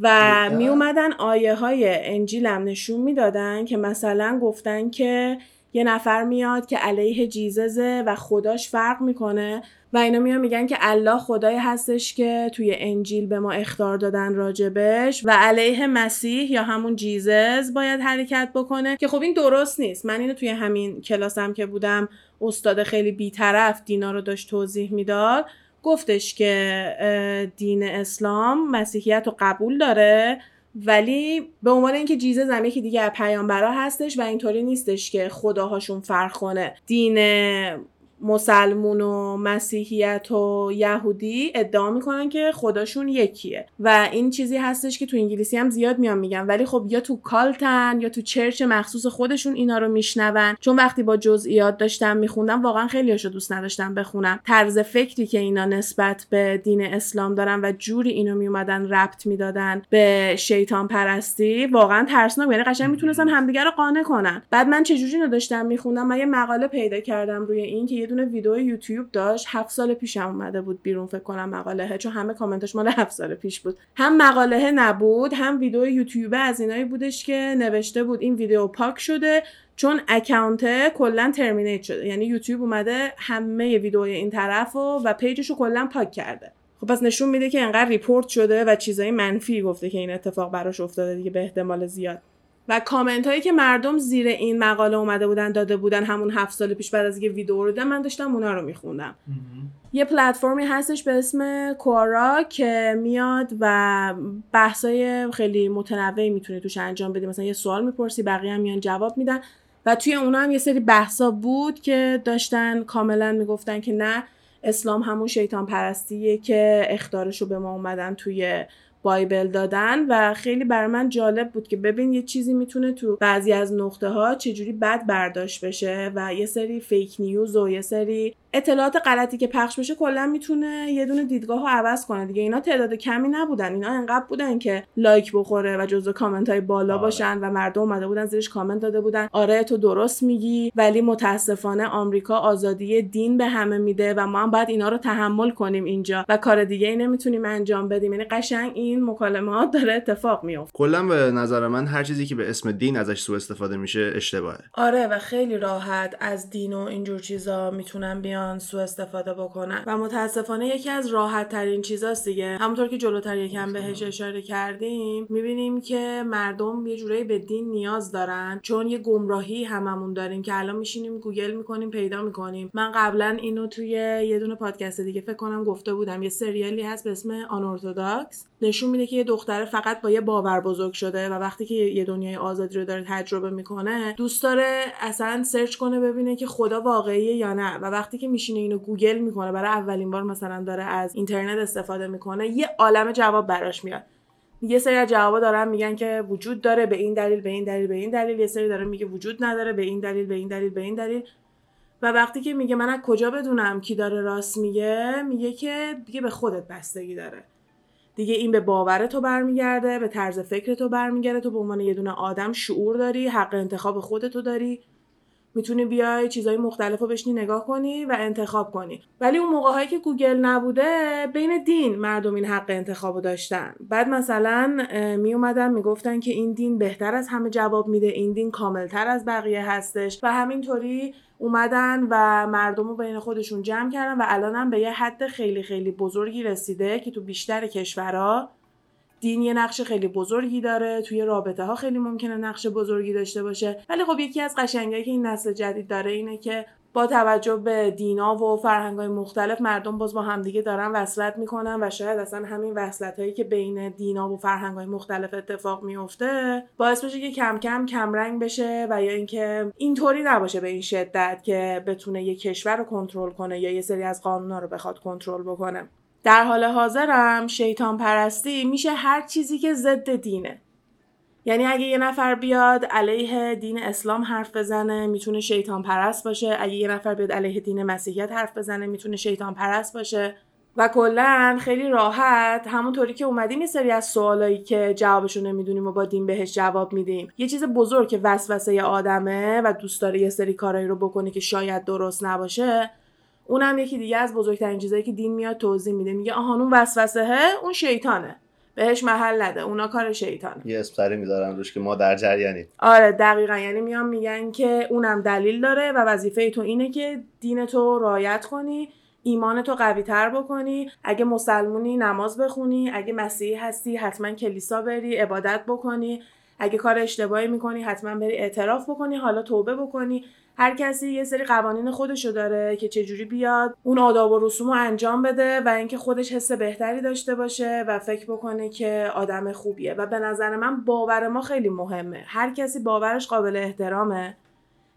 و میومدن آیه های انجیل هم نشون میدادن که مثلا گفتن که یه نفر میاد که علیه جیززه و خداش فرق میکنه و اینا میان میگن که الله خدای هستش که توی انجیل به ما اخطار دادن راجبش و علیه مسیح یا همون جیزز باید حرکت بکنه، که خب این درست نیست. من اینو توی همین کلاسم که بودم استاد خیلی بی‌طرف دینا رو داشت توضیح میداد، گفتش که دین اسلام مسیحیت رو قبول داره ولی به عنوان اینکه جیزس هم یکی دیگه از پیامبرا هستش و اینطوری نیستش که خداهاشون فرق کنه. دین مسلمون و مسیحیت و یهودی ادعا میکنن که خداشون یکیه و این چیزی هستش که تو انگلیسی هم زیاد میان میگن، ولی خب یا تو کالتن یا تو چرچ مخصوص خودشون اینا رو میشنون. چون وقتی با جزئیات داشتم میخوندم واقعا خیلیاشو دوست نداشتم بخونم، طرز فکری که اینا نسبت به دین اسلام دارن و جوری اینو میومدن ربط میدادن به شیطان پرستی واقعا ترسناک. یعنی قشنگ میتونستن همدیگه رو قانع کنن. بعد من چه جوری اینو داشتم میخوندم، من یه مقاله پیدا کردم روی این که دونه ویدیو یوتیوب داشت 7 سال پیش هم اومده بود بیرون فکر کنم مقاله، چون همه کامنتاش مال 7 سال پیش بود. هم مقاله نبود هم ویدیو یوتیوب از اینایی بودش که نوشته بود این ویدیو پاک شده چون اکانت کلا ترمینیت شده. یعنی یوتیوب اومده همه ویدیوهای این طرفو و پیجشو کلا پاک کرده. خب پس نشون میده که انقدر ریپورت شده و چیزای منفی گفته که این اتفاق براش افتاده دیگه به احتمال زیاد. و کامنت هایی که مردم زیر این مقاله اومده بودن داده بودن همون 7 سال پیش بعد از اینکه ویدیو رو دیدم من داشتم اونا رو میخوندم. یه پلتفرمی هستش به اسم کورا که میاد و بحثای خیلی متنوعی میتونه توش انجام بدی. مثلا یه سوال میپرسی بقیه هم میان جواب میدن و توی اونا هم یه سری بحثا بود که داشتن کاملا میگفتن که نه اسلام همون شیطان پرستیه که اخطارشو به ما اومدن توی بایبل دادن. و خیلی برای من جالب بود که ببین یه چیزی میتونه تو بعضی از نقطه ها چجوری بد برداشت بشه و یه سری فیک نیوز و یه سری اطلاعات غلطی که پخش بشه کلا میتونه یه دونه دیدگاهو عوض کنه دیگه. اینا تعداد کمی نبودن، اینا انقدر بودن که لایک بخوره و جزو کامنت‌های بالا باشن و مردم اومده بودن زیرش کامنت داده بودن آره تو درست میگی، ولی متاسفانه آمریکا آزادی دین به همه میده و ما هم باید اینا رو تحمل کنیم اینجا و کار دیگه‌ای نمیتونیم انجام بدیم. یعنی قشنگ این مکالمات داره اتفاق میفته. کلا به نظر من هر چیزی که به اسم دین ازش سوء استفاده میشه اشتباهه. آره و خیلی راحت از دین و اینجور چیزا میتونن بیان سوء استفاده بکنن و متاسفانه یکی از راحت ترین چیزاست دیگه. همونطور که جلوتر یکم بهش اشاره کردیم میبینیم که مردم یه جورایی به دین نیاز دارن، چون یه گمراهی هممون داریم که الان میشینیم گوگل میکنیم پیدا میکنیم. من قبلا اینو توی یه دونه پادکست دیگه فکر کنم گفته بودم، یه سریالی هست به اسم آنورتوداکس، نشون میده که یه دختره فقط با یه باور بزرگ شده و وقتی که یه دنیای آزادی رو داره تجربه میکنه دوست داره اصلا سرچ کنه ببینه که خدا واقعیه یا نه، و وقتی که میشینه اینو گوگل میکنه برای اولین بار مثلا داره از اینترنت استفاده میکنه یه عالمه جواب براش میاد. یه سری از جوابا دارن میگن که وجود داره به این دلیل به این دلیل به این دلیل، یه سری داره میگه وجود نداره به این دلیل به این دلیل به این دلیل، و وقتی که میگه من از کجا بدونم کی داره راست میگه، میگه که دیگه به خودت بستگی داره دیگه. این به باور تو برمیگرده، به طرز فکر تو برمیگرده، تو به عنوان یه دونه آدم شعور داری، حق انتخاب خودتو داری، میتونی بیای چیزای مختلفو بشینی نگاه کنی و انتخاب کنی. ولی اون موقع‌هایی که گوگل نبوده بین دین مردم این حق انتخابو داشتن. بعد مثلا می اومدن میگفتن که این دین بهتر از همه جواب میده، این دین کاملتر از بقیه هستش و همینطوری اومدن و مردم رو بین خودشون جمع کردن و الان هم به یه حد خیلی خیلی بزرگی رسیده که تو بیشتر کشورها دین یه نقش خیلی بزرگی داره، توی رابطه ها خیلی ممکنه نقش بزرگی داشته باشه. ولی خب یکی از قشنگایی که این نسل جدید داره اینه که با توجه به دینا و فرهنگ‌های مختلف مردم باز با همدیگه دارن وصلت میکنن و شاید اصلا همین وصلت‌هایی که بین دینا و فرهنگ‌های مختلف اتفاق میفته باعث بشه که کم کم کم رنگ بشه و یا اینکه اینطوری نباشه به این شدت که بتونه یه کشور رو کنترل کنه یا یه سری از قانونا رو بخواد کنترل بکنه. در حال حاضرم شیطان پرستی میشه هر چیزی که ضد دینه. یعنی اگه یه نفر بیاد علیه دین اسلام حرف بزنه میتونه شیطان پرست باشه، اگه یه نفر بیاد علیه دین مسیحیت حرف بزنه میتونه شیطان پرست باشه و کلا خیلی راحت همونطوری که اومدیم یه سری از سوالایی که جوابشو نمیدونیم و با دین بهش جواب میدیم. یه چیز بزرگ که وسوسه آدمه و دوست داره یه سری کارایی رو بکنه که شاید درست نباشه، اونم یکی دیگه از بزرگترین چیزایی که دین میاد توضیح میده، میگه آها اون وسوسهه، اون شیطانه، بهش محل نده، اونا کار شیطانه. یه اسم سری میذارن روش که ما در جریانیم. آره دقیقاً، یعنی میان میگن که اونم دلیل داره و وظیفه تو اینه که دین تو رعایت کنی، ایمان تو قوی تر بکنی، اگه مسلمونی نماز بخونی، اگه مسیحی هستی حتما کلیسا بری عبادت بکنی، اگه کار اشتباهی میکنی حتما بری اعتراف بکنی، حالا توبه بکنی. هر کسی یه سری قوانین خودشو داره که چجوری بیاد اون آداب و رسومو انجام بده و اینکه خودش حس بهتری داشته باشه و فکر بکنه که آدم خوبیه. و به نظر من باور ما خیلی مهمه، هر کسی باورش قابل احترامه،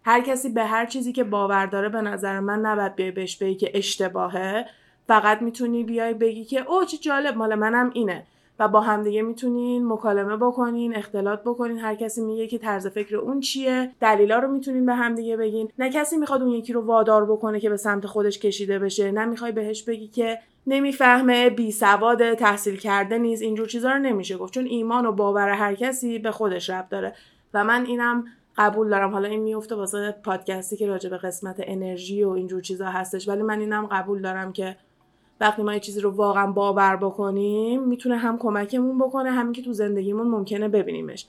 هر کسی به هر چیزی که باور داره به نظر من نباید بیای بهش بگی که اشتباهه، فقط میتونی بیای بگی که اوه چه جالب مال منم اینه و با همدیگه میتونین مکالمه بکنین، اختلاط بکنین، هر کسی میگه که طرز فکر اون چیه، دلیلا رو میتونین به همدیگه بگین. نه کسی میخواد اون یکی رو وادار بکنه که به سمت خودش کشیده بشه، نه میخوای بهش بگی که نمیفهمه، بی سواد، تحصیل کرده نیست، اینجور چیزا رو نمیشه گفت، چون ایمان و باور هر کسی به خودش ربط داره و من اینم قبول دارم. حالا این میفته واسه پادکستی که راجع به قسمت انرژی و اینجور چیزا هستش، ولی من اینم قبول دارم که وقتی ما یه چیزی رو واقعا باور بکنیم میتونه هم کمکمون بکنه، همین که تو زندگیمون ممکنه ببینیمش.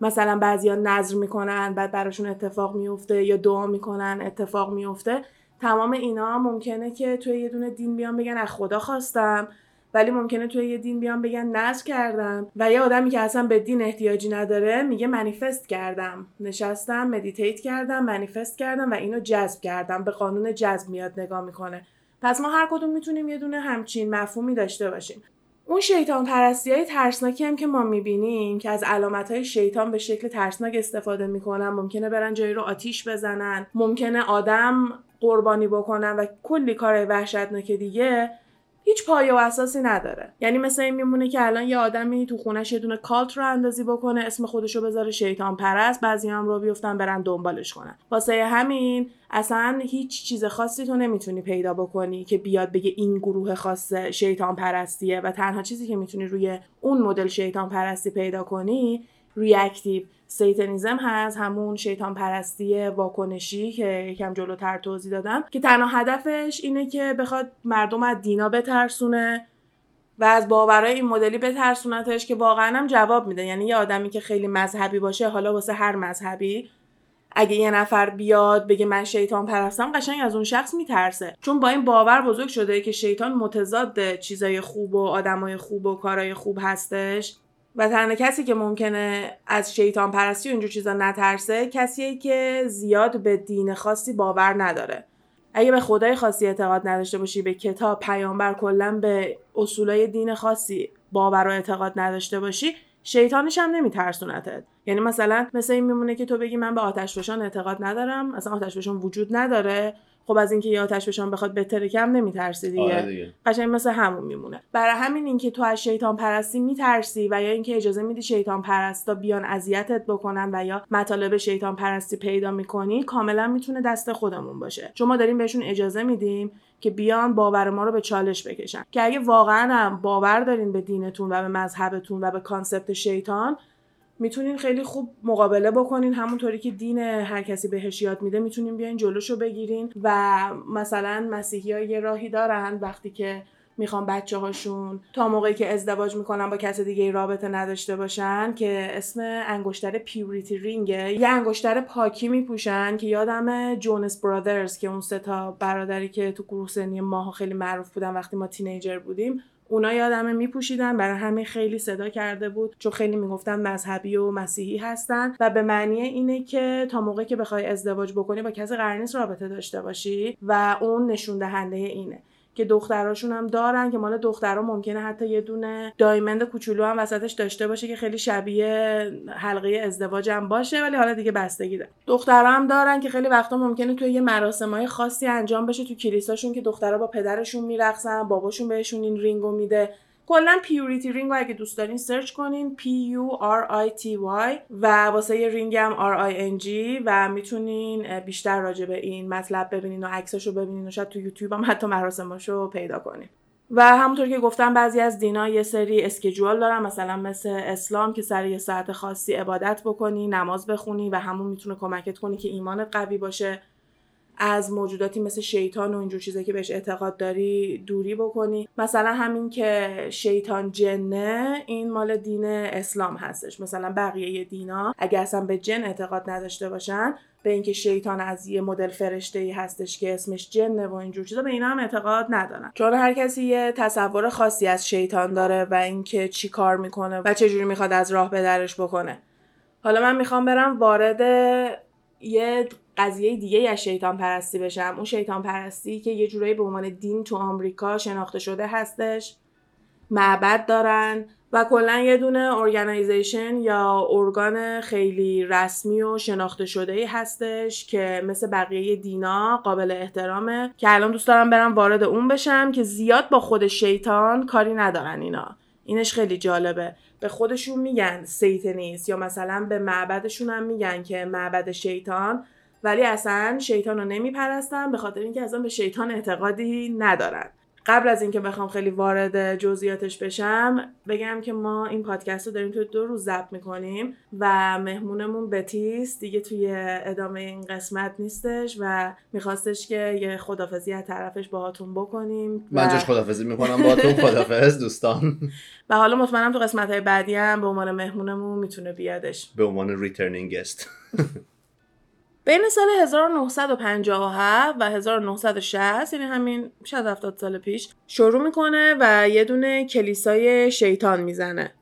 مثلا بعضیا نذر میکنن بعد براشون اتفاق میفته، یا دعا میکنن اتفاق میفته. تمام اینا ممکنه که توی یه دونه دین بیان بگن از خدا خواستم، ولی ممکنه توی یه دین بیان بگن نذر کردم، و یه آدمی که اصلا به دین احتیاجی نداره میگه منیفست کردم، نشستم مدیتیت کردم، منیفست کردم و اینو جذب کردم، به قانون جذب میاد نگاه میکنه. پس ما هر کدوم میتونیم یه دونه همچین مفهومی داشته باشیم. اون شیطان پرستیای ترسناکی هم که ما میبینیم که از علامت‌های شیطان به شکل ترسناک استفاده میکنن، ممکنه برن جایی رو آتیش بزنن، ممکنه آدم قربانی بکنن و کلی کارهای وحشتناک دیگه. هیچ پایه و اساسی نداره. یعنی مثلا این میمونه که الان یه آدمی تو خونش یه دونه کالت رو اندازی بکنه، اسم خودشو بذاره شیطان پرست، بعضیا هم رو بیفتن برن دنبالش کنن. واسه همین اصلا هیچ چیز خاصی تو نمیتونی پیدا بکنی که بیاد بگه این گروه خاص شیطان پرستیه و تنها چیزی که میتونی روی اون مدل شیطان پرستی پیدا کنی ریاکتیو سیتانیزم هست، همون شیطان پرستی واکنشی که یکم جلوتر توضیح دادم، که تنها هدفش اینه که بخواد مردم از دینا بترسونه و از باورهای این مدلی بترسونتش، که واقعا هم جواب میده. یعنی یه آدمی که خیلی مذهبی باشه، حالا واسه هر مذهبی، اگه یه نفر بیاد بگه من شیطان پرستم، قشنگ از اون شخص میترسه، چون با این باور بزرگ شده که شیطان متضاد چیزای خوب و آدمای خوب و کارهای خوب هستش. و تنها کسی که ممکنه از شیطان پرستی و اینجور چیزا نترسه، کسیه که زیاد به دین خاصی باور نداره. اگه به خدای خاصی اعتقاد نداشته باشی، به کتاب، پیامبر، کلا به اصولای دین خاصی باور و اعتقاد نداشته باشی، شیطانش هم نمیترسونتت. یعنی مثلا مثل این میمونه که تو بگی من به آتشفشان اعتقاد ندارم، اصلا آتشفشان وجود نداره. خب از اینکه یه آتشفشان بخواد بتره کم نمیترسی دیگه. قشنگ مثل همون میمونه. برای همین اینکه تو از شیطان پرستی میترسی و یا اینکه اجازه میدی شیطان پرستا بیان اذیتت بکنن و یا مطالب شیطان پرستی پیدا میکنی، کاملا میتونه دست خودمون باشه. چون ما داریم بهشون اجازه میدیم که بیان باور ما رو به چالش بکشن. که اگه واقعا هم باور دارین به دینتون و به مذهبتون و به کانسپت شیطان، میتونین خیلی خوب مقابله بکنین. همونطوری که دین هر کسی بهش یاد میده، میتونین بیاین جلوشو بگیرین. و مثلا مسیحی‌ها یه راهی دارن، وقتی که میخوان بچه‌هاشون تا موقعی که ازدواج میکنن با کس دیگه رابطه نداشته باشن، که اسم انگشتر پیوریتی رینگه. یه انگشتر پاکی میپوشن که یادم جونس برادرز، که اون سه تا برادری که تو گروه سنی ما خیلی معروف بودن وقتی ما تینیجر بودیم، اونا یادمه میپوشیدن. برای همین خیلی صدا کرده بود، چون خیلی میگفتن مذهبی و مسیحی هستن و به معنی اینه که تا موقعی که بخوای ازدواج بکنی با کسی قرار نیست رابطه داشته باشی. و اون نشون دهنده اینه که دختراشون هم دارن، که مال دخترها ممکنه حتی یه دونه دایمند کوچولو هم وسطش داشته باشه که خیلی شبیه حلقه ازدواج هم باشه، ولی حالا دیگه بستگی داره. دخترها هم دارن که خیلی وقتا ممکنه توی یه مراسمای خاصی انجام بشه تو کلیساشون، که دخترها با پدرشون میرقصن، باباشون بهشون این رینگو میده. کلا پیوریتی رینگ رو اگه دوست دارین سرچ کنین، PURITY، و واسه یه رینگ هم RING، و میتونین بیشتر راجع به این مطلب ببینین و عکساشو ببینین و شاید تو یوتیوب هم حتی مراسماشو پیدا کنین. و همونطور که گفتم بعضی از دینا یه سری اسکیجول دارن، مثلا مثل اسلام که سر یه ساعت خاصی عبادت بکنی، نماز بخونی و همون میتونه کمکت کنه که ایمانت قوی باشه. از موجوداتی مثل شیطان و اینجور چیزایی که بهش اعتقاد داری دوری بکنی. مثلا همین که شیطان جنه، این مال دین اسلام هستش. مثلا بقیه دینا اگه اصلا به جن اعتقاد نداشته باشن، به اینکه شیطان از یه مدل فرشته‌ای هستش که اسمش جنه و اینجور چیزا، به اینا هم اعتقاد ندارن، چون هر کسی یه تصور خاصی از شیطان داره و اینکه چی کار میکنه و چه جوری میخواد از راه به درش بکنه. حالا من میخوام برم وارد یه قضیه دیگه از شیطان پرستی بشم. اون شیطان پرستی که یه جورایی به عنوان دین تو آمریکا شناخته شده هستش، معبد دارن و کلا یه دونه ارگانایزیشن یا ارگان خیلی رسمی و شناخته شده‌ای هستش که مثل بقیه دینا قابل احترامه، که الان دوست دارم برم وارد اون بشم، که زیاد با خود شیطان کاری ندارن اینا. اینش خیلی جالبه. به خودشون میگن سیتنیست، یا مثلا به معبدشون هم میگن که معبد شیطان، ولی اصلا شیطان رو نمیپرستن، به خاطر اینکه اصلا به شیطان اعتقادی ندارن. قبل از اینکه بخوام خیلی وارد جزئیاتش بشم، بگم که ما این پادکست رو داریم توی 2 روز ضبط میکنیم و مهمونمون بتیست دیگه توی ادامه این قسمت نیستش و میخواستش که یه خدافزی از طرفش باهاتون بکنیم. من جاش خدافزی میکنم باهاتون. خدافز دوستان. و حالا مطمئنم تو قسمت‌های بعدی هم به عنوان مهمونمون میتونه بیادش، به عنوان ریترنینگ گست. بین سال 1957 و 1960، یعنی همین شاید 70 سال پیش، شروع میکنه و یه دونه کلیسای شیطان میزنه.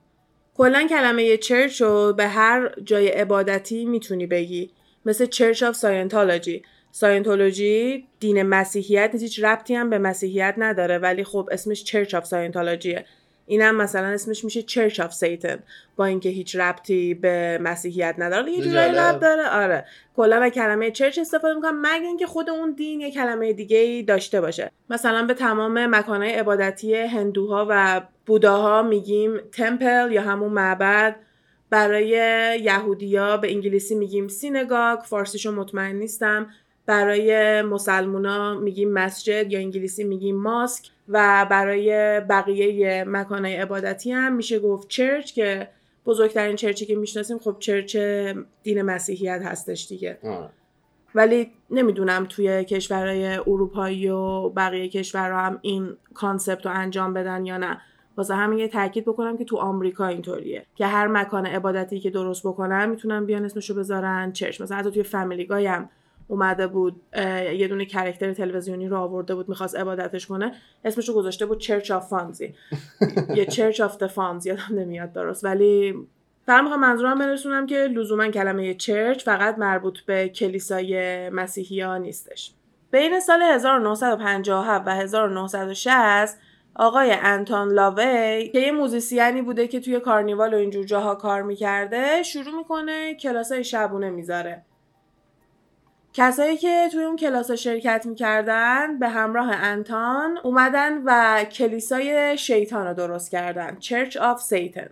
کلا کلمه چرچ رو به هر جای عبادتی میتونی بگی، مثل چرچ آف ساینتولوژی. ساینتولوژی دین مسیحیت نیست، هیچ ربطی هم به مسیحیت نداره، ولی خب اسمش چرچ آف ساینتولوژیه. اینم مثلا اسمش میشه Church of Satan، با اینکه هیچ ربطی به مسیحیت نداره، یه جورایی ربط داره. آره کلا کلمه چرچ استفاده میکنم، مگر اینکه خود اون دین یه کلمه دیگه‌ای داشته باشه. مثلا به تمام مکان‌های عبادتی هندوها و بوداها میگیم تمپل یا همون معبد، برای یهودی‌ها به انگلیسی میگیم سینگاگ، فارسیشو مطمئن نیستم، برای مسلمونا میگیم مسجد یا انگلیسی میگیم ماسک، و برای بقیه مکان‌های عبادتی هم میشه گفت چرچ، که بزرگترین چرچی که میشناسیم خب چرچ دین مسیحیت هستش دیگه. ولی نمیدونم توی کشورهای اروپایی و بقیه کشورها هم این کانسپت رو انجام بدن یا نه. واسه همین یه تاکید بکنم که تو آمریکا اینطوریه که هر مکان عبادتی که درست بکنن میتونن بیان اسمشو بذارن چرچ. مثلا حتی توی فامیلی گای هم اومده بود یه دونه کرکتر تلویزیونی رو آورده بود میخواست عبادتش کنه، اسمشو گذاشته بود چرچ آف فانزی یا چرچ آف ده فانز، یادم نمیاد درست، ولی فقط میخوام منظورم برسونم که لزوما کلمه چرچ فقط مربوط به کلیسای مسیحی ها نیستش. بین سال 1957 و 1960 آقای انتون لاوی که یه موزیسیانی بوده که توی کارنیوال و اینجور جاها کار میکرده، شروع میکنه کلاسای شبونه میذاره. کسایی که توی اون کلاس شرکت میکردن به همراه انتون اومدن و کلیسای شیطان رو درست کردن، Church of Satan.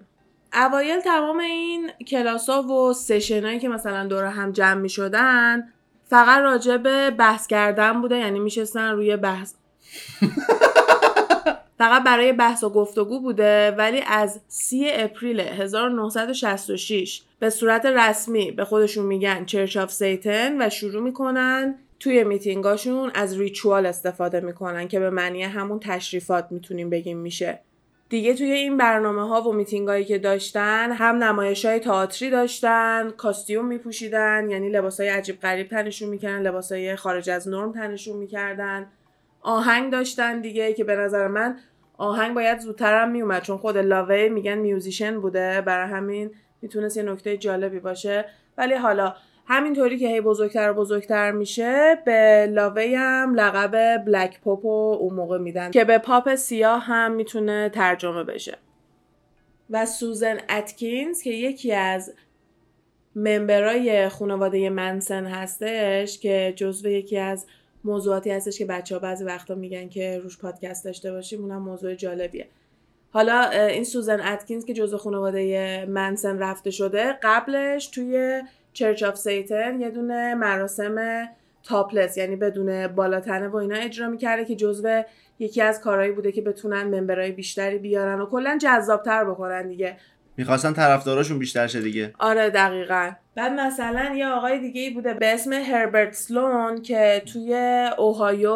اوایل تمام این کلاسا و سشنایی که مثلا دور هم جمع میشدن فقط راجع به بحث کردن بوده، یعنی میشستن روی بحث فقط برای بحث و گفتگو بوده. ولی از 3 اپریل 1966 به صورت رسمی به خودشون میگن چرچ آف سیتن و شروع میکنن توی میتینگاشون از ریچوال استفاده میکنن که به معنی همون تشریفات میتونیم بگیم میشه دیگه. توی این برنامه ها و میتینگایی که داشتن هم نمایش‌های تئاتری داشتن، کاستیوم میپوشیدن، یعنی لباسای عجیب غریب تنشون میکردن، لباسای خارج از نرم تنشون میکردن، آهنگ داشتن دیگه، که به نظر من آهنگ باید زودتر هم میومد چون خود لاوی میگن میوزیشن بوده، برای همین میتونست یه نکته جالبی باشه. ولی حالا همینطوری که هی بزرگتر و بزرگتر میشه به لاوی هم لقب بلک پاپ و اون موقع میدن که به پاپ سیاه هم میتونه ترجمه بشه. و سوزن اتکینز که یکی از ممبرای خانواده منسن هستش که جزو یکی از موضوعاتی هستش که بچه‌ها بعضی وقتا میگن که روش پادکست داشته باشیم، اونم موضوع جالبیه. حالا این سوزن اتکینز که جزو خانواده منسن رفته شده، قبلش توی چرچ آف سیتن یه دونه مراسم تاپلس یعنی بدون بالاتنه و اینا اجرا میکرده که جزو یکی از کارهایی بوده که بتونن ممبرای بیشتری بیارن و کلا جذابتر بکنن دیگه، میخواستن طرفداراشون بیشتر شه دیگه. آره دقیقاً. بعد مثلا یه آقای دیگه‌ای بوده به اسم هربرت سلون که توی اوهایو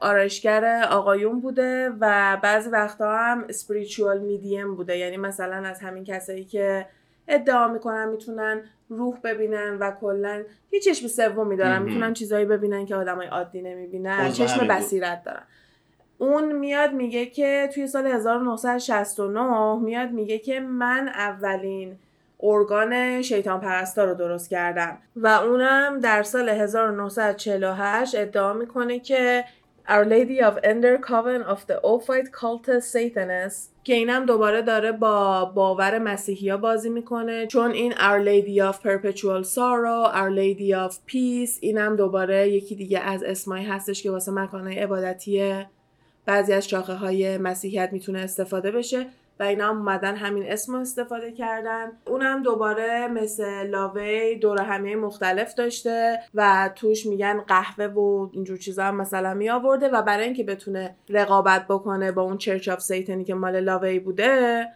آرایشگر آقایون بوده و بعضی وقتا هم اسپریچوال میدیم بوده، یعنی مثلا از همین کسایی که ادعا میکنن میتونن روح ببینن و کلا یه چشم سومی دارن، میتونن چیزایی ببینن که آدمای عادی نمیبینن، چشم بصیرت دارن. اون میاد میگه که توی سال 1969 میاد میگه که من اولین ارگان شیطان پرستا رو درست کردم و اونم در سال 1948 ادعا میکنه که Our Lady of Ender Coven of the Ophite Cult Satanist، که اینم دوباره داره با باور مسیحیا بازی میکنه چون این Our Lady of Perpetual Sorrow، Our Lady of Peace، اینم دوباره یکی دیگه از اسمایی هستش که واسه مکانهای عبادتیه بعضی از شاخه های مسیحیت میتونه استفاده بشه و اینا هم اومدن همین اسم استفاده کردن. اونم دوباره مثل لاوی دور همیه مختلف داشته و توش میگن قهوه و اینجور چیزا هم مثلا می آورده و برای اینکه بتونه رقابت بکنه با اون چرچ آف سیتنی که مال لاوی بوده،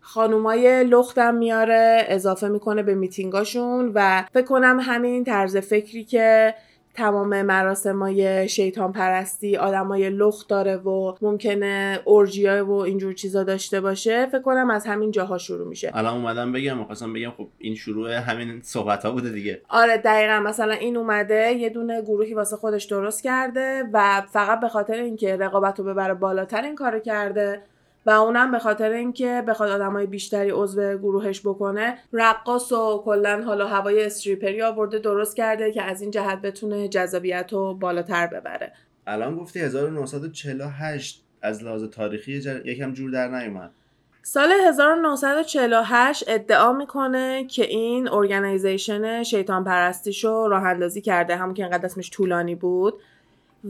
خانومای لختم میاره اضافه میکنه به میتینگاشون و فکر کنم همین طرز فکری که تمام مراسمای شیطان پرستی آدمای لخت داره و ممکنه اورجیا و اینجور چیزا داشته باشه، فکر کنم از همین جاها شروع میشه. الان اومدم بگم، خواستم بگم خب این شروع همین صحبت‌ها بوده دیگه. آره دقیقاً. مثلا این اومده یه دونه گروهی واسه خودش درست کرده و فقط به خاطر اینکه رقابت رو ببره بالاتر این کارو کرده و اونم به خاطر اینکه بخواد آدمای بیشتری عضو گروهش بکنه، رقاص و کلا حالا هوای استریپری آورده درست کرده که از این جهت بتونه جذابیت رو بالاتر ببره. الان گفتی 1948، از لحاظ تاریخی یکم جور در نیومد. سال 1948 ادعا میکنه که این ارگنایزیشن شیطان پرستیشو راه اندازی کرده، همون که انقدر اسمش طولانی بود.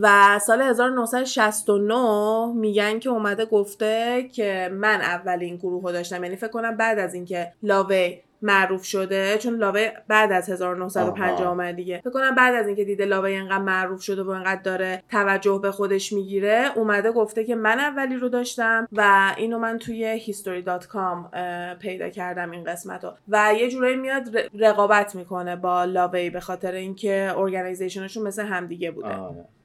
و سال 1969 میگن که اومده گفته که من اولین گروهو داشتم، یعنی فکر کنم بعد از اینکه لاوی معروف شده، چون لاوی بعد از 1950 اومد دیگه، فکر کنم بعد از اینکه دیده لاوی انقدر معروف شده و انقدر داره توجه به خودش میگیره، اومده گفته که من اولی رو داشتم. و اینو من توی history.com پیدا کردم این قسمتو. و یه جورایی میاد رقابت میکنه با لاوی به خاطر اینکه ارگانایزیشنشون مثل همدیگه بوده.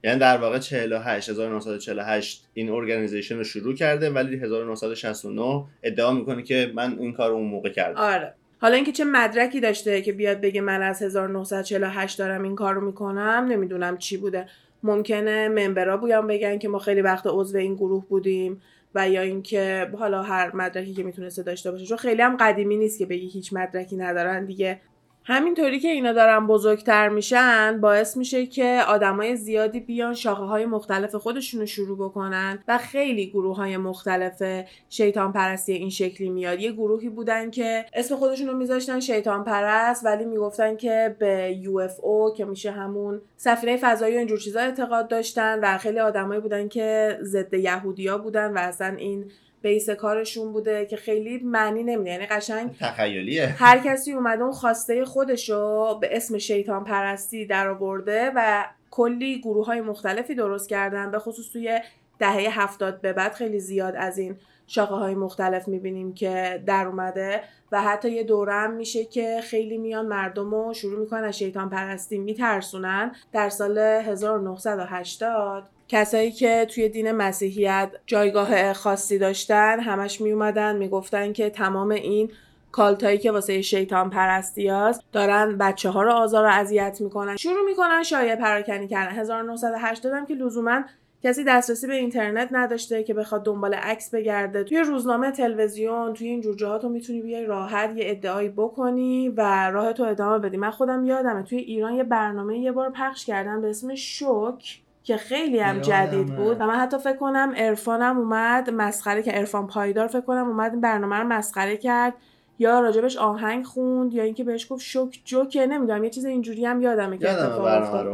یعنی در واقع 1948 این ارگانایزیشن رو شروع کرده، ولی 1969 ادعا میکنه که من این کارو اون موقع کردم. آره. حالا اینکه چه مدرکی داشته که بیاد بگه من از 1948 دارم این کارو میکنم، نمیدونم چی بوده. ممکنه ممبرا بیان بگن که ما خیلی وقت عضو این گروه بودیم، و یا اینکه حالا هر مدرکی که میتونسته داشته باشه، چون خیلی هم قدیمی نیست که بگی هیچ مدرکی ندارن دیگه. همینطوری که اینا دارن بزرگتر میشن باعث میشه که آدمای زیادی بیان شاخه‌های مختلف خودشونو شروع بکنن و خیلی گروه‌های مختلف شیطان پرستی این شکلی میاد. یه گروهی بودن که اسم خودشونو میذاشتن شیطان پرست، ولی میگفتن که به UFO که میشه همون سفینه فضایی و اینجور چیزا اعتقاد داشتن، و خیلی آدمایی بودن که ضد یهودیا بودن و اصلا این بیس کارشون بوده که خیلی معنی نمیده، یعنی قشنگ تخیلیه. هر کسی اومده اون خواسته خودشو به اسم شیطان پرستی در آورده و کلی گروه های مختلفی درست کردن. به خصوص توی دهه 70 به بعد خیلی زیاد از این شاخه های مختلف میبینیم که در اومده، و حتی یه دورم میشه که خیلی میان مردمو شروع میکنن از شیطان پرستی میترسونن. در سال 1980 کسایی که توی دین مسیحیت جایگاه خاصی داشتن همش می اومدن می گفتن که تمام این کالتایی که واسه شیطان پرستی هست دارن بچه ها رو آزار و اذیت می کنن، شروع می کنن شایعه پراکنی کردن. 1980 هم که لزوماً کسی دسترسی به اینترنت نداشته که بخواد دنبال عکس بگرده، توی روزنامه، تلویزیون، توی این جور جاهاتو میتونی بیای راحت یه ادعایی بکنی و راهتو ادامه بدی. من خودم یادمه توی ایران یه برنامه یه بار پخش کردن به اسم شوک که خیلی هم جدید بود و من حتی فکر کنم عرفانم اومد مسخره که عرفان پایدار فکر کنم اومد این برنامه رو مسخره کرد، یا راجبش آهنگ خوند، یا اینکه بهش گفت شوک جوکه، نمیدونم یه چیز اینجوری هم یادمه که اتفاق.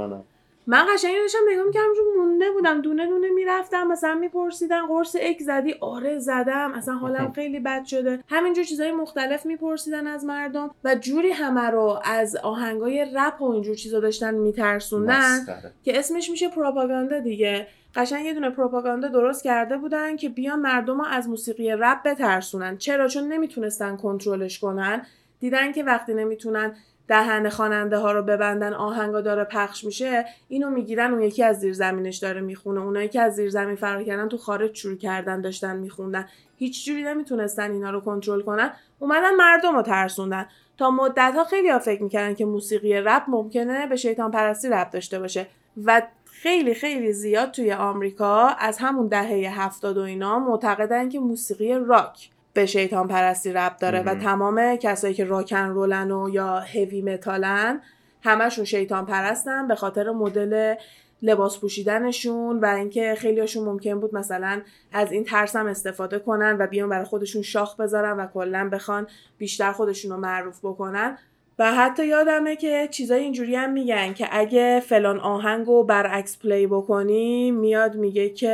من قشنگ داشتم نگاه می‌کردم، همونجوری مونده بودم، دونه دونه میرفتم، مثلا میپرسیدن قرص اک زدی؟ آره زدم. اصلا حالم خیلی بد شده. همینجور چیزای مختلف میپرسیدن از مردم و جوری همه رو از آهنگای رپ و اینجور چیزا داشتن میترسوندن که اسمش میشه پروپاگاندا دیگه. قشنگ یه دونه پروپاگاندا درست کرده بودن که بیان مردم رو از موسیقی رپ بترسونن. چرا؟ چون نمیتونستن کنترلش کنن، دیدن که وقتی نمیتونن دهن خواننده ها رو ببندن، آهنگا داره پخش میشه، اینو میگیرن اون یکی از زیرزمینش داره میخونه، اونایی که از زیرزمین فرار کردن تو خارج شروع کردن داشتن میخوندن، هیچ جوری نمیتونستن اینا رو کنترل کنن، اومدن مردم رو ترسوندن. تا مدت ها خیلی ها فکر میکردن که موسیقی رپ ممکنه به شیطان پرستی رپ داشته باشه و خیلی خیلی زیاد توی آمریکا از همون دهه 70 و اینا معتقدن که موسیقی راک به شیطان پرستی رب داره و تمام کسایی که راکن رولن و یا هیوی متالن همشون شیطان پرستن به خاطر مدل لباس پوشیدنشون و اینکه خیلیاشون ممکن بود مثلا از این ترس هم استفاده کنن و بیان برای خودشون شاخ بذارن و کلا بخوان بیشتر خودشون رو معروف بکنن. و حتی یادمه که چیزای اینجوری هم میگن که اگه فلان آهنگو برعکس پلی بکنی میاد میگه که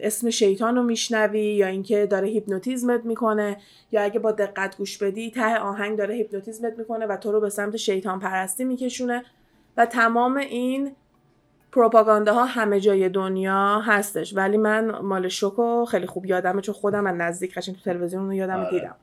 اسم شیطانو میشنوی، یا اینکه داره هیپنوتیزمت میکنه، یا اگه با دقت گوش بدی ته آهنگ داره هیپنوتیزمت میکنه و تو رو به سمت شیطان پرستی میکشونه. و تمام این پروپاگانداها همه جای دنیا هستش، ولی من مال شوکو خیلی خوب یادمه چون خودم من نزدیک قشنگ تو تلویزیون رو یادم دیدم.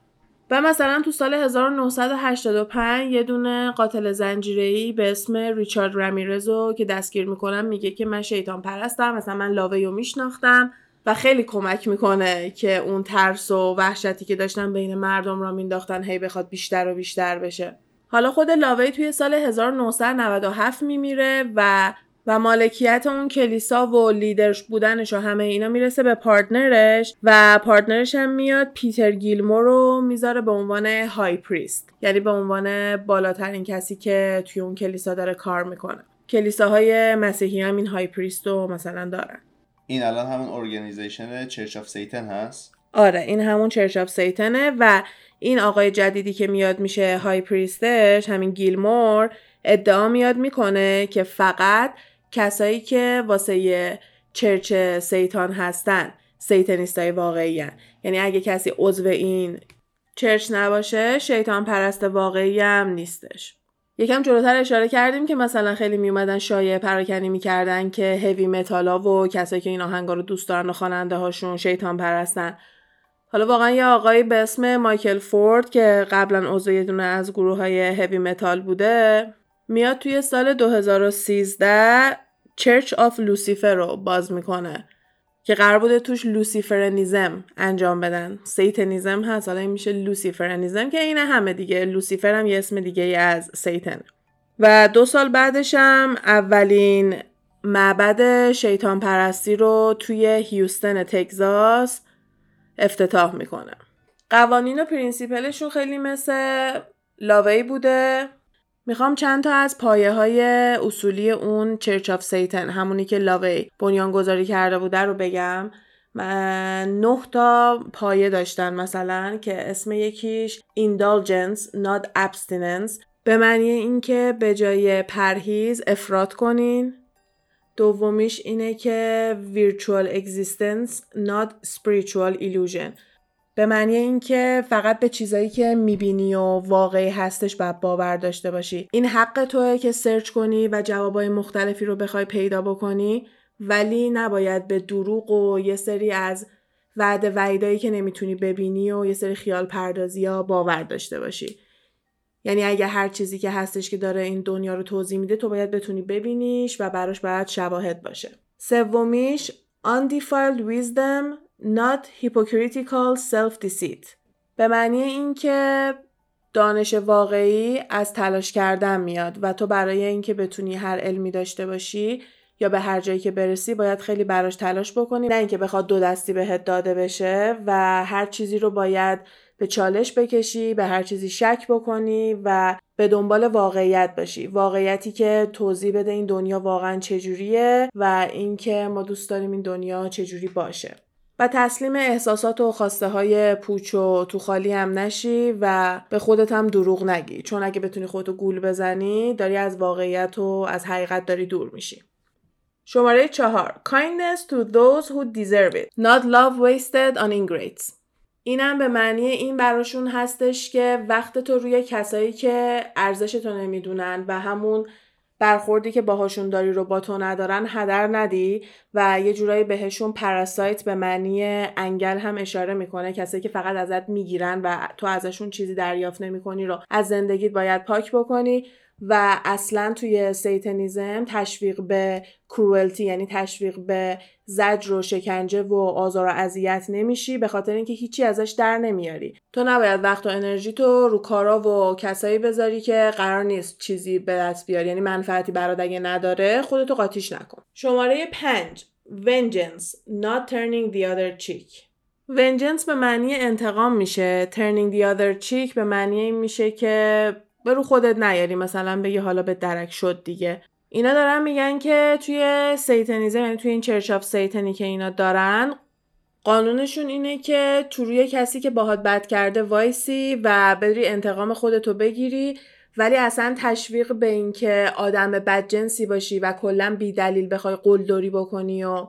و مثلا تو سال 1985 یه دونه قاتل زنجیره‌ای به اسم ریچارد رامیرزو که دستگیر میکنن میگه که من شیطان پرستم، مثلا من لاویو میشناختم و خیلی کمک میکنه که اون ترس و وحشتی که داشتن بین مردم را مینداختن هی بخواد بیشتر و بیشتر بشه. حالا خود لاوی توی سال 1997 میمیره و مالکیت اون کلیسا و لیدرش بودنش و همه اینا میرسه به پارتنرش و پارتنرش هم میاد پیتر گیلمور رو میذاره به عنوان های پریست، یعنی به عنوان بالاترین کسی که توی اون کلیسا داره کار میکنه. کلیساهای مسیحی هم این های پریست رو مثلا دارن. این الان همون ارگانایزیشن چرچ آف سیتن هست. آره این همون چرچ آف سیتنه و این آقای جدیدی که میاد میشه های پریستش، همین گیلمور، ادعا میاد میکنه که فقط کسایی که واسه چرچ سیتان هستن سیتنیستای واقعی هن. یعنی اگه کسی عضو این چرچ نباشه شیطان پرست واقعی هم نیستش. یکم جلوتر اشاره کردیم که مثلا خیلی میومدن شایعه پراکنی میکردن که هیوی متالا و کسایی که این آهنگا رو دوست دارن و خواننده هاشون شیطان پرستن. حالا واقعا یه آقایی به اسم مایکل فورد که قبلا عضو یه دونه از گروه های هیوی متال بوده میاد توی سال 2013 چرچ آف لوسیفر رو باز میکنه که قرار بوده توش لوسیفرنیزم انجام بدن. سیتنیزم هست، حالا این میشه لوسیفرنیزم که اینه همه دیگه. لوسیفر هم یه اسم دیگه از سیتن. و 2 سال بعدش هم اولین معبد شیطان پرستی رو توی هیوستن تگزاس افتتاح میکنه. قوانین و پرینسیپلشون خیلی مثل لاوی بوده. میخوام چند تا از پایه های اصولی اون چرچ آف سیتن، همونی که لاوی بنیانگذاری کرده بوده رو بگم. 9 تا پایه داشتن مثلا که اسم یکیش indulgence not abstinence به معنی این که به جای پرهیز افراط کنین. دومیش اینه که virtual existence not spiritual illusion به معنی این که فقط به چیزایی که میبینی و واقعی هستش باور داشته باشی. این حق توئه که سرچ کنی و جوابای مختلفی رو بخوای پیدا بکنی، ولی نباید به دروغ و یه سری از وعده وعیدایی که نمیتونی ببینی و یه سری خیال پردازی ها باور داشته باشی. یعنی اگه هر چیزی که هستش که داره این دنیا رو توضیح میده تو باید بتونی ببینیش و براش باید شواهد باشه. سومیش undefiled wisdom not hypocritical self-deceit به معنی این که دانش واقعی از تلاش کردن میاد و تو برای این که بتونی هر علمی داشته باشی یا به هر جایی که برسی باید خیلی براش تلاش بکنی، نه اینکه بخواد 2 دستی بهت داده بشه و هر چیزی رو باید به چالش بکشی، به هر چیزی شک بکنی و به دنبال واقعیت باشی. واقعیتی که توضیح بده این دنیا واقعا چجوریه و اینکه ما دوست داریم این دنیا چجوری باشه. و تسلیم احساسات و خواسته های پوچ و تو خالی هم نشی و به خودت هم دروغ نگی، چون اگه بتونی خودتو گول بزنی داری از واقعیت و از حقیقت داری دور میشی. شماره 4 kindness to those who deserve it not love wasted on ingrates. اینم به معنی این براشون هستش که وقت تو روی کسایی که ارزشتو نمیدونن و همون برخوردی که باهاشون داری رو با تو ندارن هدر ندی و یه جورایی بهشون پراسایت به معنی انگل هم اشاره میکنه. کسایی که فقط ازت میگیرن و تو ازشون چیزی دریافت نمیکنی رو از زندگیت باید پاک بکنی. و اصلا توی سیتنیزم تشویق به کرولتی یعنی تشویق به زجر و شکنجه و آزار و اذیت نمیشی، به خاطر اینکه هیچی ازش در نمیاری. تو نباید وقت و انرژی تو رو کارا و کسایی بذاری که قرار نیست چیزی به دست بیاری، یعنی منفعتی برات اگه نداره خودتو قاطیش نکن. شماره 5 vengeance not turning the other cheek. vengeance به معنی انتقام میشه، turning the other cheek به معنی این میشه که برو خودت نیاری، مثلا بگی حالا به درک شد دیگه. اینا دارن میگن که توی سیتنیزم یعنی توی این چرچ آف سیتنی که اینا دارن قانونشون اینه که تو روی کسی که باهات بد کرده وایسی و بری انتقام خودتو بگیری، ولی اصلا تشویق به این که آدم بدجنسی باشی و کلا بی دلیل بخوای قلدری بکنی و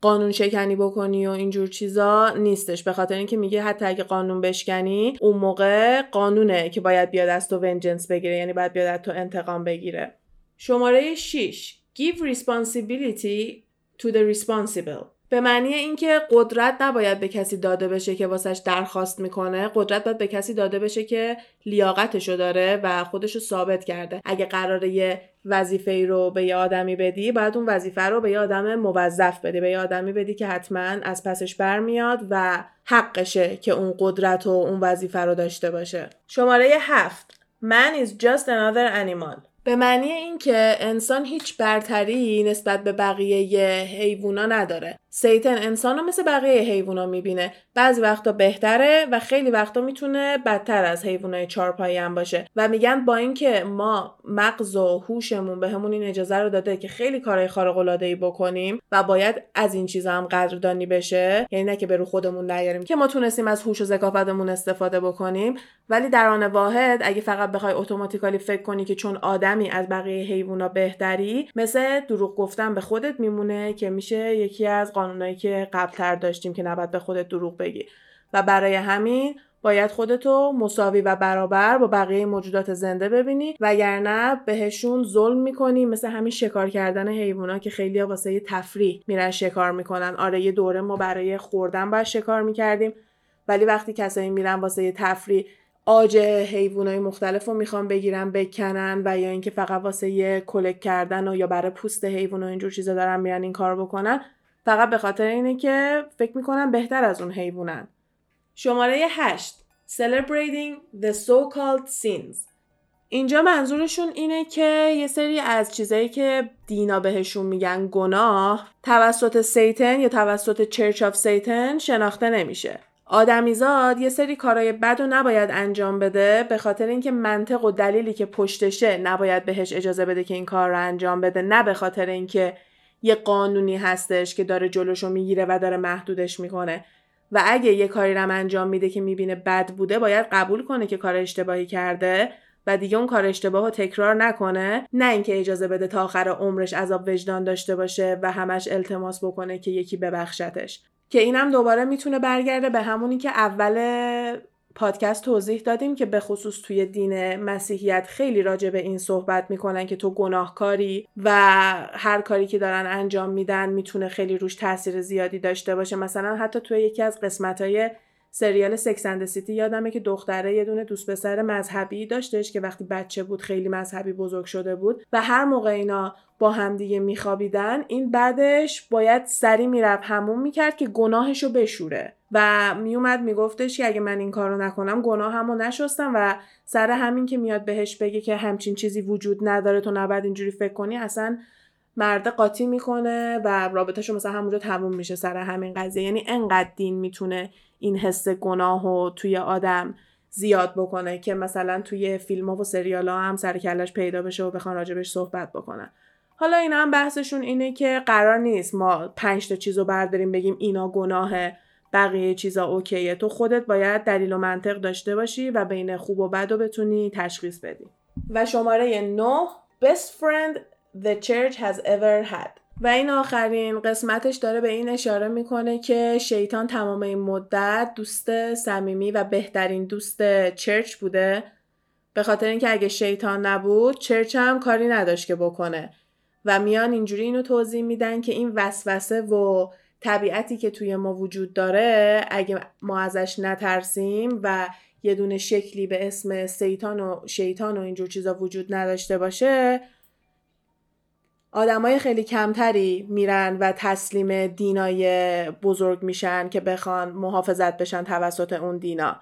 قانون شکنی بکنی و اینجور چیزا نیستش. به خاطر اینکه میگه حتی اگه قانون بشکنی اون موقع قانونه که باید بیاد از تو ونجنس بگیره، یعنی باید بیاد از تو انتقام بگیره. شماره 6 give responsibility to the responsible به معنی اینکه قدرت نباید به کسی داده بشه که واسش درخواست میکنه، قدرت باید به کسی داده بشه که لیاقتشو داره و خودشو ثابت کرده. اگه قراره یه وظیفه‌ای رو به یه آدمی بدی، باید اون وظیفه رو به یه آدم موظف بدی، به یه آدمی بدی که حتما از پسش برمیاد و حقشه که اون قدرت و اون وظیفه رو داشته باشه. شماره 7 man is just another animal به معنی این که انسان هیچ برتری نسبت به بقیه حیوونا نداره. سیتن انسانو مثل بقیه حیوونا میبینه. بعضی وقتا بهتره و خیلی وقتا میتونه بدتر از حیوانای چارپایی هم باشه و میگن با اینکه ما مغز و هوشمون بهمون این اجازه رو داده که خیلی کارهای خارق العاده‌ای بکنیم و باید از این چیزا هم قدردانی بشه، یعنی نه که به رو خودمون نیاریم که ما تونستیم از هوش و ذکاوتمون استفاده بکنیم، ولی در آن واحد اگه فقط بخوای اتوماتیکالی فکر کنی که چون آدمی از بقیه حیونا بهتری، مثل دروغ گفتن به خودت میمونه که میشه یکی از قانونایی که قبل‌تر داشتیم که نباید به خودت دروغ بگی و برای همین باید خودتو مساوی و برابر با بقیه موجودات زنده ببینی، وگرنه بهشون ظلم میکنی، مثل همین شکار کردن حیونا که خیلی‌ها واسه تفریح میرن شکار میکنن. آره یه دوره ما برای خوردن باید شکار میکردیم، ولی وقتی کسایی میرن واسه تفریح آج حیوانای مختلفو میخوان بگیرن بکنن و یا اینکه فقط واسه یه کلکت کردن و یا برای پوست حیوان و اینجور چیزا دارن میرن این کارو بکنن، فقط به خاطر اینه که فکر میکنن بهتر از اون حیوانن. شماره 8 Celebrating the so-called sins. اینجا منظورشون اینه که یه سری از چیزایی که دینا بهشون میگن گناه توسط سیتن یا توسط Church of Satan شناخته نمیشه. آدمیزاد یه سری کارهای بد رو نباید انجام بده به خاطر اینکه منطق و دلیلی که پشتشه نباید بهش اجازه بده که این کار رو انجام بده، نه به خاطر اینکه یه قانونی هستش که داره جلوشو میگیره و داره محدودش میکنه. و اگه یه کاری رو انجام میده که میبینه بد بوده، باید قبول کنه که کار اشتباهی کرده و دیگه اون کار اشتباهو تکرار نکنه، نه اینکه اجازه بده تا آخر عمرش عذاب وجدان داشته باشه و همش التماس بکنه که یکی ببخشتش. که اینم دوباره میتونه برگرده به همونی که اول پادکست توضیح دادیم که به خصوص توی دین مسیحیت خیلی راجع به این صحبت میکنن که تو گناهکاری و هر کاری که دارن انجام میدن میتونه خیلی روش تاثیر زیادی داشته باشه. مثلا حتی توی یکی از قسمت‌های سریال سکس اند سیتی یادمه که دختره یه دونه دوست پسر مذهبی داشتش که وقتی بچه بود خیلی مذهبی بزرگ شده بود و هر موقع اینا با هم دیگه میخوابیدن این بعدش باید سری میرفت حموم میکرد که گناهشو بشوره و میومد میگفتش که اگه من این کارو نکنم گناهمو نشستم و سر همین که میاد بهش بگه که همچین چیزی وجود نداره تو نباید اینجوری فکر کنی، اصلا مرد قاطی میکنه و رابطهشو مثلا همونجا تموم میشه سر همین قضیه. یعنی انقدر دین میتونه این حس گناهو توی آدم زیاد بکنه که مثلا توی فیلم‌ها و سریال‌ها هم سر کله‌اش پیدا بشه و بخوان راجبش صحبت بکنن. حالا اینا هم بحثشون اینه که قرار نیست ما 5 تا چیزو برداریم بگیم اینا گناهه بقیه چیزا اوکیه، تو خودت باید دلیل و منطق داشته باشی و بین خوب و بدو بتونی تشخیص بدی. و شماره 9 Best friend the church has ever had. و این آخرین قسمتش داره به این اشاره میکنه که شیطان تمام این مدت دوست صمیمی و بهترین دوست چرچ بوده، به خاطر اینکه اگه شیطان نبود چرچ هم کاری نداشت که بکنه و میان اینجوری اینو توضیح میدن که این وسوسه و طبیعتی که توی ما وجود داره اگه ما ازش نترسیم و یه دونه شکلی به اسم شیطان و اینجور چیزا وجود نداشته باشه، آدمای خیلی کمتری میرن و تسلیم دینای بزرگ میشن که بخوان محافظت بشن توسط اون دینا.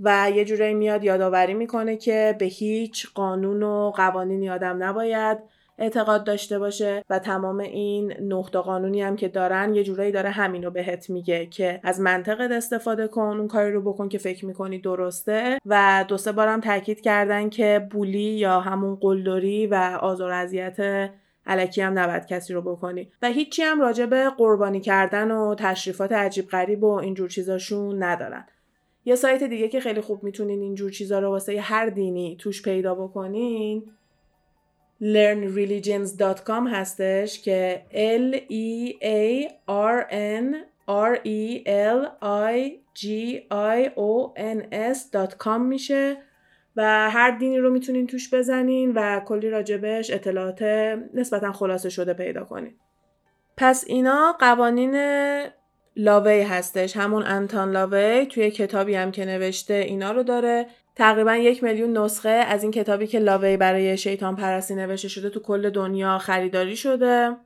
و یه جوری میاد یادآوری میکنه که به هیچ قانون و قوانینی آدم نباید اعتقاد داشته باشه و تمام این نقطه قانونی هم که دارن یه جوری داره همینو بهت میگه که از منطقت استفاده کن، اون کاری رو بکن که فکر میکنی درسته. و 2-3 بارم تاکید کردن که بولی یا همون قلدری و آزار و اذیت الکی هم نباید کسی رو بکنی و هیچی هم راجع به قربانی کردن و تشریفات عجیب غریب و اینجور چیزاشون ندارن. یه سایت دیگه که خیلی خوب میتونین اینجور چیزا رو واسه هر دینی توش پیدا بکنین Learnreligions.com هستش که Learnreligions.com میشه و هر دینی رو میتونین توش بزنین و کلی راجبش اطلاعات نسبتا خلاصه شده پیدا کنین. پس اینا قوانین لاوی هستش، همون انتون لاوی توی کتابی هم که نوشته اینا رو داره. تقریبا 1,000,000 نسخه از این کتابی که لاوی برای شیطان پرستی نوشته شده تو کل دنیا خریداری شده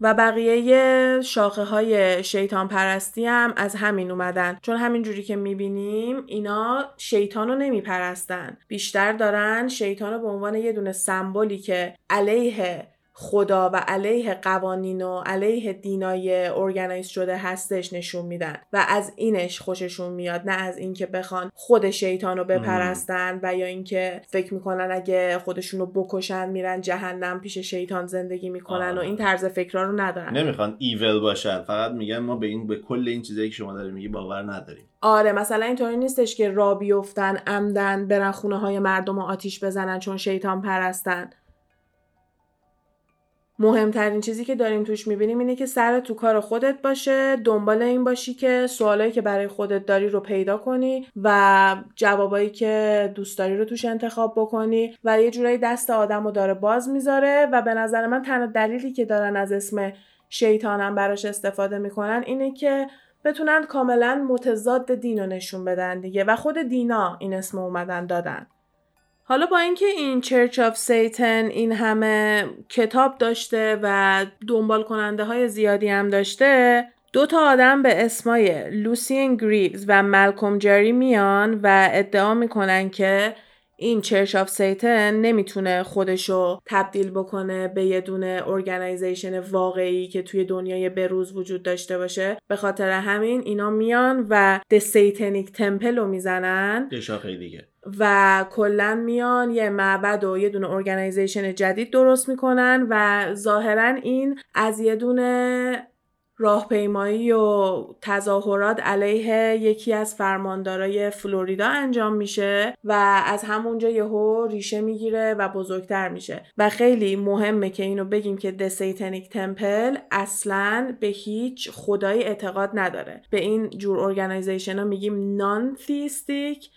و بقیه شاخه های شیطان پرستی هم از همین اومدن، چون همین جوری که میبینیم اینا شیطان رو نمیپرستن، بیشتر دارن شیطان رو به عنوان یه دونه سمبولی که علیه خدا و علیه قوانین و علیه دینای ارگانایز شده هستش نشون میدن و از اینش خوششون میاد، نه از اینکه بخوان خود شیطان رو بپرستن و یا اینکه فکر میکنن اگه خودشون رو بکشن میرن جهنم پیش شیطان زندگی میکنن و این طرز فکرها رو ندارن. نمیخوان ایول باشن، فقط میگن ما به کل این چیزایی که شما دارید میگی باور نداریم. آره، مثلا اینطوری نیستش که را بیفتن عمدن برن خونه‌های مردم آتیش بزنن چون شیطان پرستن. مهمترین چیزی که داریم توش میبینیم اینه که سر تو کار خودت باشه، دنبال این باشی که سوالایی که برای خودت داری رو پیدا کنی و جوابایی که دوست داری رو توش انتخاب بکنی و یه جورایی دست آدمو داره باز میذاره. و به نظر من تنها دلیلی که دارن از اسم شیطانم براش استفاده میکنن اینه که بتونن کاملا متضاد دین رو نشون بدن دیگه، و خود دینا این اسم اومدن دادن. حالا با اینکه این چرچ آف سیتن این همه کتاب داشته و دنبال کننده های زیادی هم داشته، دو تا آدم به اسمای لوسین گریوز و مالکوم جری میان و ادعا میکنن که این چرچ آف سیتن نمیتونه خودشو تبدیل بکنه به یه دونه ارگانایزیشن واقعی که توی دنیای بروز وجود داشته باشه. به خاطر همین اینا میان و The Satanic Temple رو میزنن، یه شاخه دیگه، و کلا میان یه معبد و یه دونه ارگانایزیشن جدید درست میکنن و ظاهرا این از یه دونه راهپیمایی و تظاهرات علیه یکی از فرماندارای فلوریدا انجام میشه و از همونجا یهو ریشه میگیره و بزرگتر میشه. و خیلی مهمه که اینو بگیم که The Satanic Temple اصلاً به هیچ خدایی اعتقاد نداره. به این جور ارگانایزیشن ها میگیم نان تیستیک.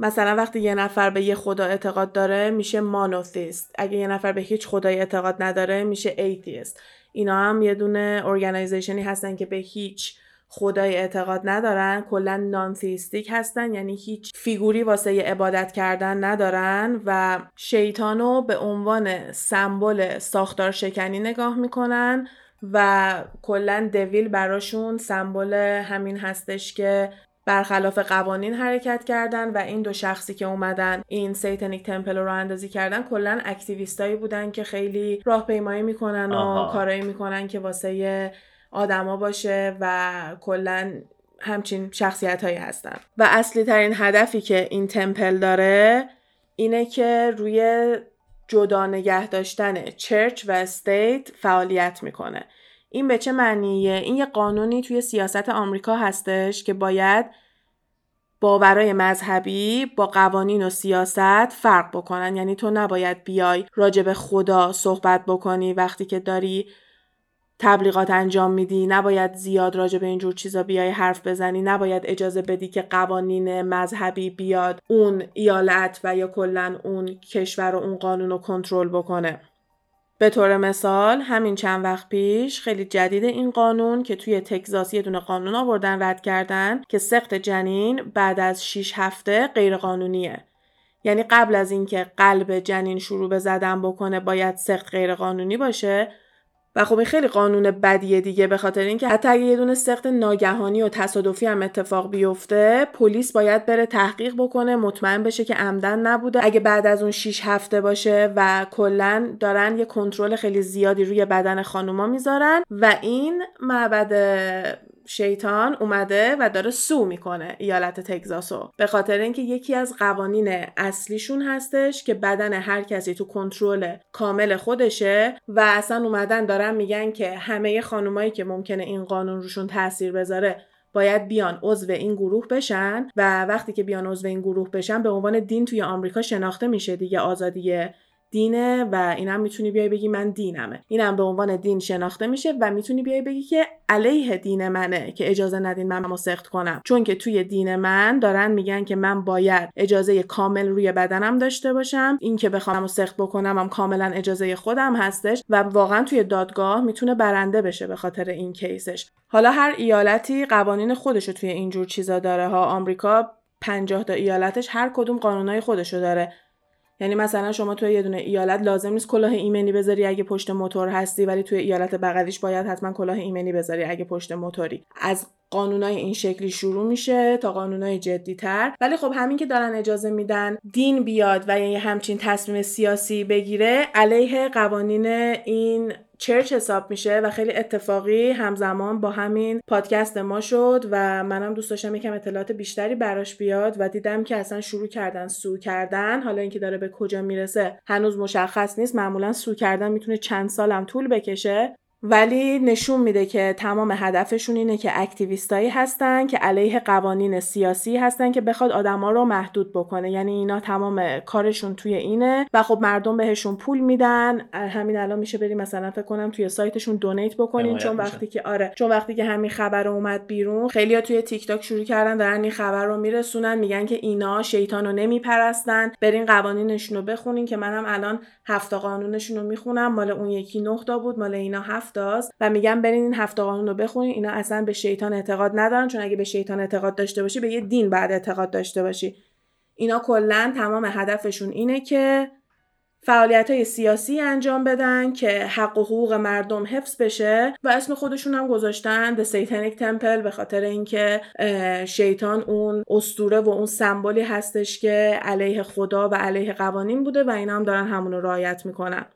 مثلا وقتی یه نفر به یه خدا اعتقاد داره میشه مانوتیست، اگه یه نفر به هیچ خدایی اعتقاد نداره میشه ایتیست. اینا هم یه دونه ارگانایزیشنی هستن که به هیچ خدای اعتقاد ندارن، کلا نان تیستیک هستن، یعنی هیچ فیگوری واسه یه عبادت کردن ندارن و شیطانو به عنوان سمبل ساختار شکنی نگاه میکنن و کلا دویل براشون سمبل همین هستش که برخلاف قوانین حرکت کردن. و این دو شخصی که اومدن این سیتنیک تمپل رو اندازی کردن کلا اکتیویستایی بودن که خیلی راهپیمایی میکنن و کارایی میکنن که واسه آدما باشه و کلا همچین شخصیتایی هستن. و اصلی ترین هدفی که این تمپل داره اینه که روی جدا نگه داشتن چرچ و استیت فعالیت میکنه. این به چه معنیه؟ این یه قانونی توی سیاست آمریکا هستش که باید باورهای مذهبی با قوانین و سیاست فرق بکنن، یعنی تو نباید بیای راجب خدا صحبت بکنی وقتی که داری تبلیغات انجام میدی، نباید زیاد راجب اینجور چیزا بیای حرف بزنی، نباید اجازه بدی که قوانین مذهبی بیاد اون ایالت و یا کلا اون کشور و اون قانون رو کنترل بکنه. به طور مثال همین چند وقت پیش خیلی جدید این قانون که توی تگزاس یه دونه قانون آوردن رد کردن که سقط جنین بعد از 6 هفته غیر قانونیه، یعنی قبل از اینکه قلب جنین شروع به زدن بکنه باید سقط غیر قانونی باشه. و خب این خیلی قانون بدیه دیگه، به خاطر اینکه حتی اگه یه دونه سقط ناگهانی و تصادفی هم اتفاق بیفته پلیس باید بره تحقیق بکنه، مطمئن بشه که عمدن نبوده، اگه بعد از اون 6 هفته باشه. و کلا دارن یه کنترل خیلی زیادی روی بدن خانوما میذارن و این معبد شیطان اومده و داره سو میکنه ایالت تگزاسو، به خاطر اینکه یکی از قوانین اصلیشون هستش که بدن هر کسی تو کنترل کامل خودشه. و اصلا اومدن دارن میگن که همه خانومایی که ممکنه این قانون روشون تاثیر بذاره باید بیان عضو این گروه بشن و وقتی که بیان عضو این گروه بشن به عنوان دین توی آمریکا شناخته میشه دیگه، آزادیه دینه و اینم میتونی بیای بگی من دینمه، اینم به عنوان دین شناخته میشه و میتونی بیای بگی که علیه دین منه که اجازه ندین من مسخت کنم، چون که توی دین من دارن میگن که من باید اجازه کامل روی بدنم داشته باشم، این که بخوام مسخت بکنم هم کاملا اجازه خودم هستش و واقعا توی دادگاه میتونه برنده بشه به خاطر این کیسش. حالا هر ایالتی قوانین خودشو توی اینجور چیزا داره ها. آمریکا 50 تا ایالتش هر کدوم قانونای خودشو داره. یعنی مثلا شما توی یه دونه ایالت لازم نیست کلاه ایمنی بذاری اگه پشت موتور هستی، ولی توی ایالت بغلیش باید حتما کلاه ایمنی بذاری اگه پشت موتوری. از قانونای این شکلی شروع میشه تا قانونای جدی‌تر. ولی خب همین که دارن اجازه میدن دین بیاد و یعنی همچین تصمیم سیاسی بگیره علیه قوانین این چرچ حساب میشه و خیلی اتفاقی همزمان با همین پادکست ما شد و منم دوست داشتم یکم اطلاعات بیشتری براش بیاد و دیدم که اصلا شروع کردن سو کردن. حالا اینکه داره به کجا میرسه هنوز مشخص نیست، معمولا سو کردن میتونه چند سالم طول بکشه، ولی نشون میده که تمام هدفشون اینه که اکتیویستایی هستن که علیه قوانین سیاسی هستن که بخواد آدما رو محدود بکنه. یعنی اینا تمام کارشون توی اینه و خب مردم بهشون پول میدن. همین الان میشه بریم مثلا فکر کنم توی سایتشون دونیت بکنین، چون وقتی که وقتی که همین خبر اومد بیرون خیلیا توی تیک تاک شروع کردن دارن این خبر رو میرسونن، میگن که اینا شیطانو نمیپرستن، برین قوانینشون رو بخونین، که منم الان 7 قانونشون رو میخونم، مال اون یکی 9 تا بود، مال اینا 7 و میگم برین این 7 قانون رو بخونین. اینا اصلا به شیطان اعتقاد ندارن، چون اگه به شیطان اعتقاد داشته باشی به یه دین بعد اعتقاد داشته باشی. اینا کلا تمام هدفشون اینه که فعالیت‌های سیاسی انجام بدن که حق و حقوق مردم حفظ بشه و اسم خودشون هم گذاشتن The Satanic Temple به خاطر اینکه شیطان اون اسطوره و اون سمبولی هستش که علیه خدا و علیه قوانین بوده و اینا هم دارن همون رو رعایت میکنن.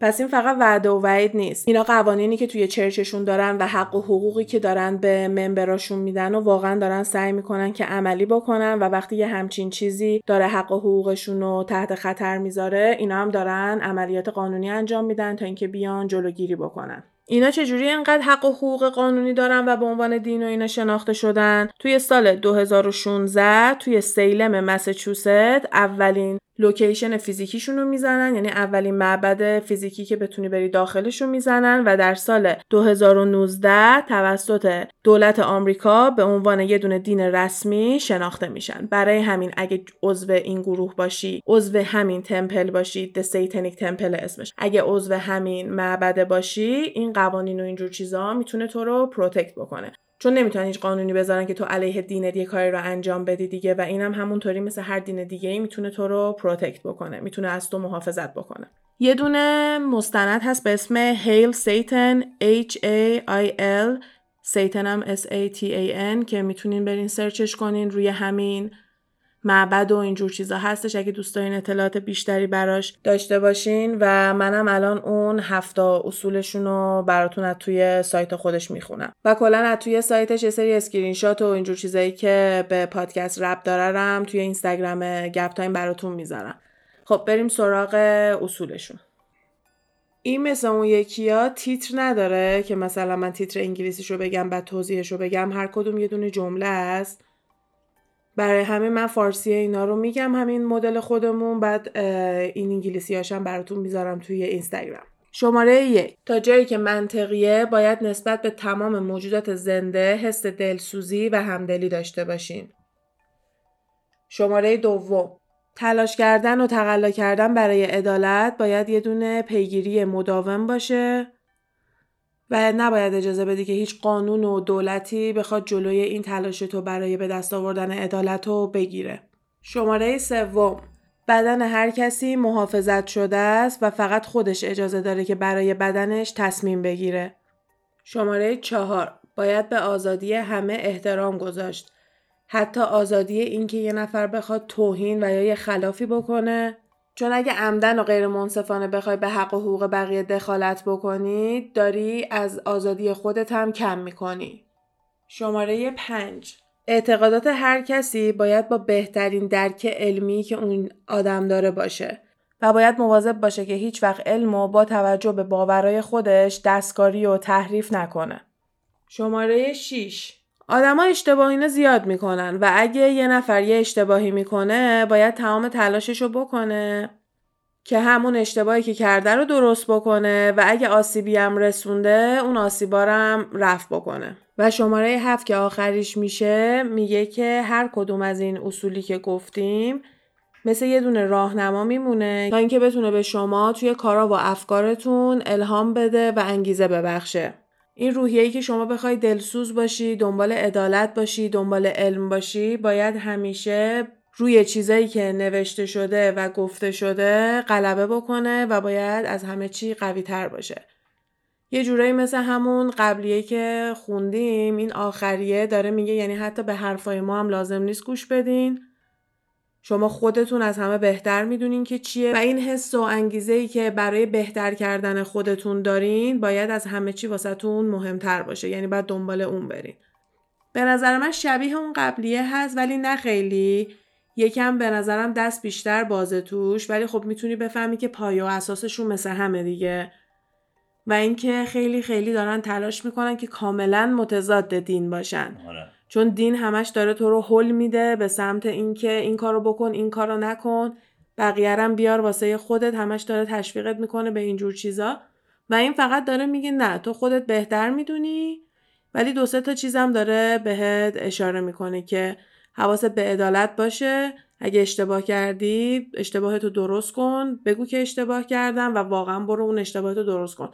پس این فقط وعده و وعید نیست. اینا قوانینی که توی چرچشون دارن و حق و حقوقی که دارن به ممبراشون میدن و واقعا دارن سعی میکنن که عملی بکنن، و وقتی یه همچین چیزی داره حق و حقوقشون رو تحت خطر میذاره اینا هم دارن عملیات قانونی انجام میدن تا اینکه بیان جلوگیری بکنن. اینا چجوری اینقدر حق و حقوق قانونی دارن و به عنوان دین و اینا شناخته شدن؟ توی سال 2016 توی سیلم مساچوست اولین لوکیشن فیزیکیشون رو میزنن، یعنی اولین معبد فیزیکی که بتونی بری داخلش رو میزنن، و در سال 2019 توسط دولت آمریکا به عنوان یه دونه دین رسمی شناخته میشن. برای همین اگه عضو این گروه باشی، عضو همین تمپل باشی، The Satanic Temple اسمش، اگه عضو همین معبد باشی، این قوانین و اینجور چیزا میتونه تو رو پروتکت بکنه، چون نمیتونن هیچ قانونی بذارن که تو علیه دینت یه کاری رو انجام بدی دیگه. و اینم همونطوری مثل هر دین دیگه‌ای میتونه تو رو پروتکت بکنه، میتونه از تو محافظت بکنه. یه دونه مستند هست به اسم Hail Satan HAIL، سیتن هم SATAN، که میتونین برین سرچش کنین. روی همین معبد و اینجور چیزا هستش اگه دوست دارین اطلاعات بیشتری براش داشته باشین، و منم الان اون 7 اصولشون رو براتون از توی سایت خودش میخونم و کلا از توی سایتش یه سری اسکرین شات و اینجور چیزایی که به پادکست ربط دارم توی اینستاگرام گپ تایم براتون میذارم. خب بریم سراغ اصولشون. این مثلا اون یکیا تیتر نداره که مثلا من تیتر انگلیسیشو بگم بعد توضیحشو بگم، هر کدوم یه دونه جمله است. برای همه من فارسی اینا رو میگم همین مدل خودمون، بعد این انگلیسیاشم براتون میذارم توی اینستاگرام. شماره 1، تا جایی که منطقیه باید نسبت به تمام موجودات زنده حس دلسوزی و همدلی داشته باشین. شماره 2، تلاش کردن و تقلا کردن برای عدالت باید یه دونه پیگیری مداوم باشه و نباید اجازه بدی که هیچ قانون و دولتی بخواد جلوی این تلاش تو برای به دست آوردن عدالت رو بگیره. شماره 3، بدن هر کسی محافظت شده است و فقط خودش اجازه داره که برای بدنش تصمیم بگیره. شماره 4، باید به آزادی همه احترام گذاشت، حتی آزادی این که یه نفر بخواد توهین و یا یه خلافی بکنه، چون اگه عمدن و غیر منصفانه بخوای به حق و حقوق بقیه دخالت بکنی داری از آزادی خودت هم کم میکنی. شماره 5، اعتقادات هر کسی باید با بهترین درک علمی که اون آدم داره باشه و باید مواظب باشه که هیچ وقت علمو با توجه به باورهای خودش دستکاری و تحریف نکنه. شماره 6، آدما اشتباه اینا زیاد میکنن و اگه یه نفر یه اشتباهی میکنه باید تمام تلاششو بکنه که همون اشتباهی که کرده رو درست بکنه و اگه آسیبی هم رسونده اون آسیبا رو هم رفع بکنه. و شماره 7 که آخریش میشه، میگه که هر کدوم از این اصولی که گفتیم مثل یه دونه راهنما میمونه تا اینکه بتونه به شما توی کارا و افکارتون الهام بده و انگیزه ببخشه. این روحیه‌ای که شما بخوای دلسوز باشی، دنبال عدالت باشی، دنبال علم باشی، باید همیشه روی چیزایی که نوشته شده و گفته شده غلبه بکنه و باید از همه چی قوی تر باشه. یه جورایی مثل همون قبلیه که خوندیم، این آخریه داره میگه یعنی حتی به حرفای ما هم لازم نیست گوش بدین، شما خودتون از همه بهتر میدونین که چیه و این حس و انگیزه‌ای که برای بهتر کردن خودتون دارین باید از همه چی واسهتون مهمتر باشه، یعنی باید دنبال اون برین. به نظر من شبیه اون قبلیه هست ولی نه خیلی، یکم به نظرم دست بیشتر بازه توش، ولی خب میتونی بفهمی که پایه و اساسشون مثل همه دیگه و اینکه خیلی خیلی دارن تلاش میکنن که کاملا متضاد دین باشن. آره. چون دین همش داره تو رو هول میده به سمت اینکه این کارو بکن، این کارو نکن، بقیه رم بیار واسه خودت، همش داره تشویقت میکنه به این جور چیزا و این فقط داره میگه نه تو خودت بهتر میدونی، ولی دو سه تا چیزم داره بهت اشاره میکنه که حواست به عدالت باشه، اگه اشتباه کردی اشتباهتو درست کن، بگو که اشتباه کردم و واقعا برو اون اشتباهتو درست کن.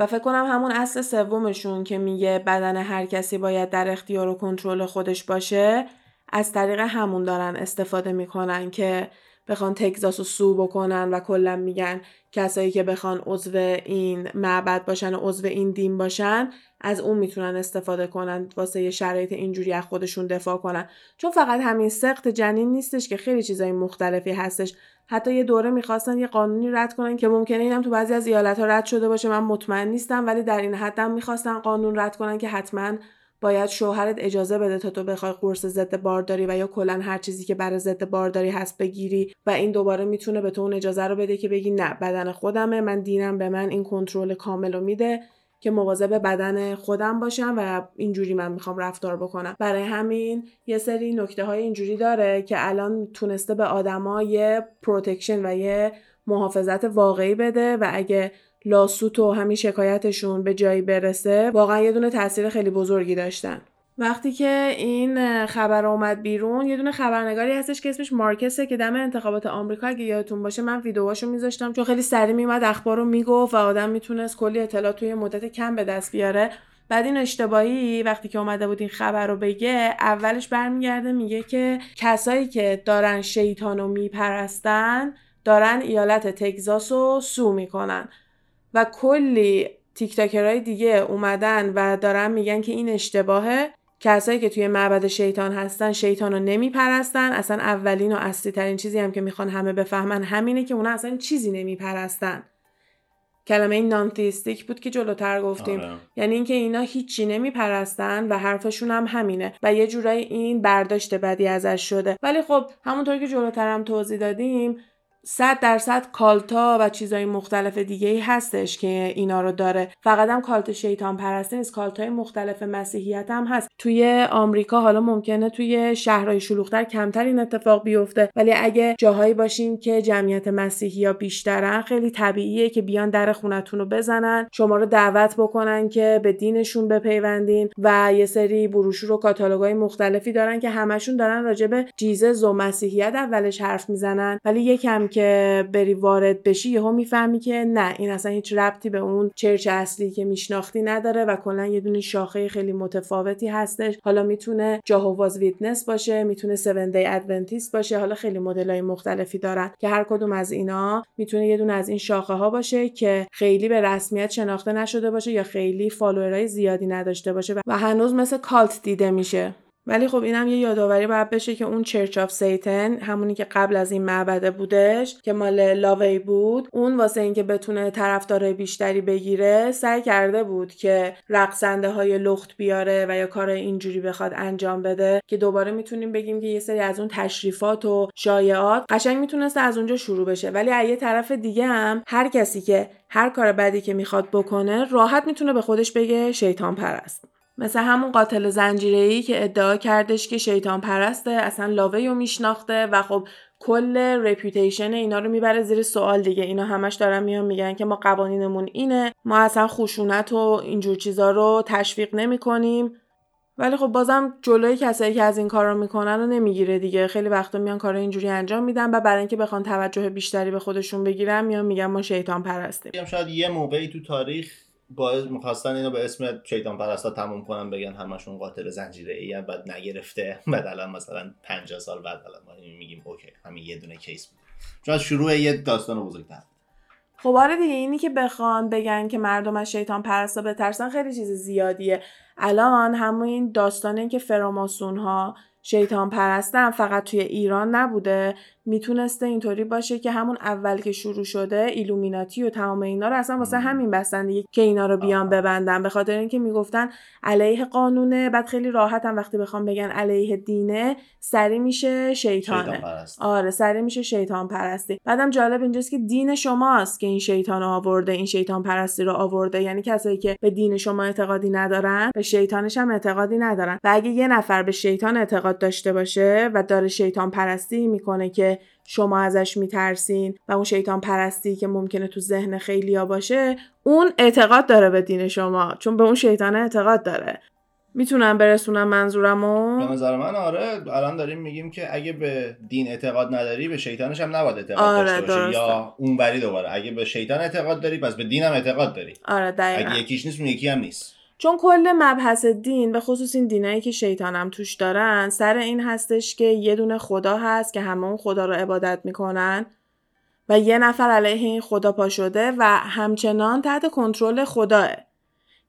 و فکر کنم همون اصل سومشون که میگه بدن هر کسی باید در اختیار و کنترل خودش باشه، از طریق همون دارن استفاده میکنن که بخوان تگزاس رو سو بکنن و کلا میگن کسایی که بخوان عضو این معبد باشن و عضو این دین باشن از اون میتونن استفاده کنن واسه شرایط اینجوری از خودشون دفاع کنن. چون فقط همین سقط جنین نیستش که خیلی چیزای مختلفی هستش. حتی یه دوره میخواستن یه قانونی رد کنن که ممکنه اینم تو بعضی از ایالت‌ها رد شده باشه، من مطمئن نیستم، ولی در این حد هم میخواستن قانون رد کنن که حتما باید شوهرت اجازه بده تا تو بخوای قرص ضد بارداری و یا کلا هر چیزی که برای ضد بارداری هست بگیری و این دوباره میتونه به تو اون اجازه رو بده که بگی نه بدن خودمه، من دینم به من این کنترل کاملو میده که مواظب بدن خودم باشم و اینجوری من میخوام رفتار بکنم. برای همین یه سری نکته های اینجوری داره که الان تونسته به آدما یه پروتکشن و یه محافظت واقعی بده و اگه لاسوت و همین شکایتشون به جایی برسه واقعا یه دونه تاثیر خیلی بزرگی داشتن. وقتی که این خبر اومد بیرون یه دونه خبرنگاری هستش که اسمش مارکسه که دم انتخابات آمریکا اگه یادتون باشه من ویدیوهاشو میذاشتم چون خیلی سریع میومد اخبارو میگفت و آدم میتونست کلی اطلاعات توی مدت کم به دست بیاره. بعد این اشتباهی وقتی که اومده بود این خبر رو بگه اولش برمیگرده میگه که کسایی که دارن شیطانو میپرستن دارن ایالت تگزاسو سو میکنن و کلی تیکتاکرهای دیگه اومدن و دارن میگن که این اشتباهه، کسایی که توی معبد شیطان هستن شیطانو نمیپرستن. اصلا اولین و اصلی ترین چیزی هم که میخوان همه بفهمن همینه که اونا اصلا چیزی نمیپرستن. کلمه این نانتیستیک بود که جلوتر گفتیم. آره. یعنی اینکه اینا هیچی نمیپرستن و حرفشون هم همینه و یه جورایی این برداشت بدی ازش شده. ولی خب همونطور که جلوتر هم توضیح دادیم 100% کالتا و چیزای مختلف دیگه‌ای هستش که اینا رو داره. فقط هم کالت شیطان پرستی نیست، کالت‌های مختلف مسیحیت هم هست. توی آمریکا حالا ممکنه توی شهرهای شلوغ‌تر کمتر این اتفاق بیفته، ولی اگه جاهایی باشین که جمعیت مسیحی‌ها بیشترن خیلی طبیعیه که بیان در خونتون رو بزنن، شما رو دعوت بکنن که به دینشون بپیوندین و یه سری بروشور و کاتالوگ‌های مختلفی دارن که همشون دارن راجع به جیزس و مسیحیت اولش حرف میزنن، ولی یکم که بری وارد بشی یهو میفهمی که نه این اصلا هیچ ربطی به اون چرچ اصلی که میشناختی نداره و کلا یه دونه شاخه خیلی متفاوتی هستش. حالا میتونه جهوواز ویتنس باشه، میتونه 7 دی ادونتیست باشه، حالا خیلی مدلای مختلفی دارن که هر کدوم از اینا میتونه یه دونه از این شاخه ها باشه که خیلی به رسمیت شناخته نشده باشه یا خیلی فالوورای زیادی نداشته باشه و هنوز مثل کالت دیده میشه. ولی خب اینم یه یادآوری باید بشه که اون چرچ آف سیتن، همونی که قبل از این معبده بودش که مال لاوی بود، اون واسه اینکه بتونه طرفدارای بیشتری بگیره سعی کرده بود که رقصنده های لخت بیاره و یا کار اینجوری بخواد انجام بده که دوباره میتونیم بگیم که یه سری از اون تشریفات و شایعات قشنگ میتونسته از اونجا شروع بشه. ولی از یه طرف دیگه هم هر کسی که هر کار بدی که میخواد بکنه راحت میتونه به خودش بگه شیطان پرست، مثل همون قاتل زنجیره‌ای که ادعا کردش که شیطان پرسته، اصلا لاویو میشناخته و خب کل رپیوتیشن اینا رو میبره زیر سوال دیگه. اینا همش دارن میان میگن که ما قوانینمون اینه، ما اصلا خشونت و اینجور چیزا رو تشویق نمیکنیم، ولی خب بازم جلوی کسایی که از این کارا میکنن رو نمیگیره دیگه. خیلی وقتا میان کارا اینجوری انجام میدن و برای اینکه بخوان توجه بیشتری به خودشون بگیرن میان میگن ما شیطان پرستیم. شاید یه موقعی تو تاریخ باعث می‌خواستن اینو به اسم شیطان پرستا تموم کنن، بگن همشون قاتل زنجیره‌ای بعد نگرفته، بعد الان مثلا 50 سال بعد الان ما میگیم اوکی همین یه دونه کیس بود، چون از شروع یه داستان بزرگتر. خب آره دیگه، اینی که بخوان بگن که مردم از شیطان پرستا بترسن خیلی چیز زیادیه. الان همین داستانی که فراماسون‌ها شیطان پرستن فقط توی ایران نبوده، میتونسته اینطوری باشه که همون اول که شروع شده ایلومیناتی و تمام اینا رو اصلا واسه همین بستن دیگه، که اینا رو بیان ببندن، به خاطر اینکه میگفتن علیه قانونه، بعد خیلی راحت هم وقتی بخوام بگن علیه دینه سری میشه شیطانه، آره سری میشه شیطان پرستی. بعدم جالب اینجاست که دین شماست که این شیطان رو آورده، این شیطان پرستی رو آورده، یعنی کسایی که به دین شما اعتقادی ندارن به شیطانش هم اعتقادی ندارن. و اگه یه نفر به شیطان اعتقاد داشته باشه و داره شیطان پرستی میکنه که شما ازش میترسین و اون شیطان پرستی که ممکنه تو ذهن خیلیا باشه، اون اعتقاد داره به دین شما، چون به اون شیطان اعتقاد داره. میتونم برسونم منظورمو؟ به نظر من آره، الان داریم میگیم که اگه به دین اعتقاد نداری به شیطانش هم نباید اعتقاد داشته باشی، درسته. یا اونوری دوباره اگه به شیطان اعتقاد داری پس به دین هم اعتقاد داری. آره دقیقاً. اگه یکیش نیست اون یکی هم نیست. چون کل مبحث دین به خصوص این دینایی که شیطان هم توش دارن سر این هستش که یه دونه خدا هست که همه اون خدا رو عبادت میکنن و یه نفر علیه این خدا پا شده و همچنان تحت کنترل خداه.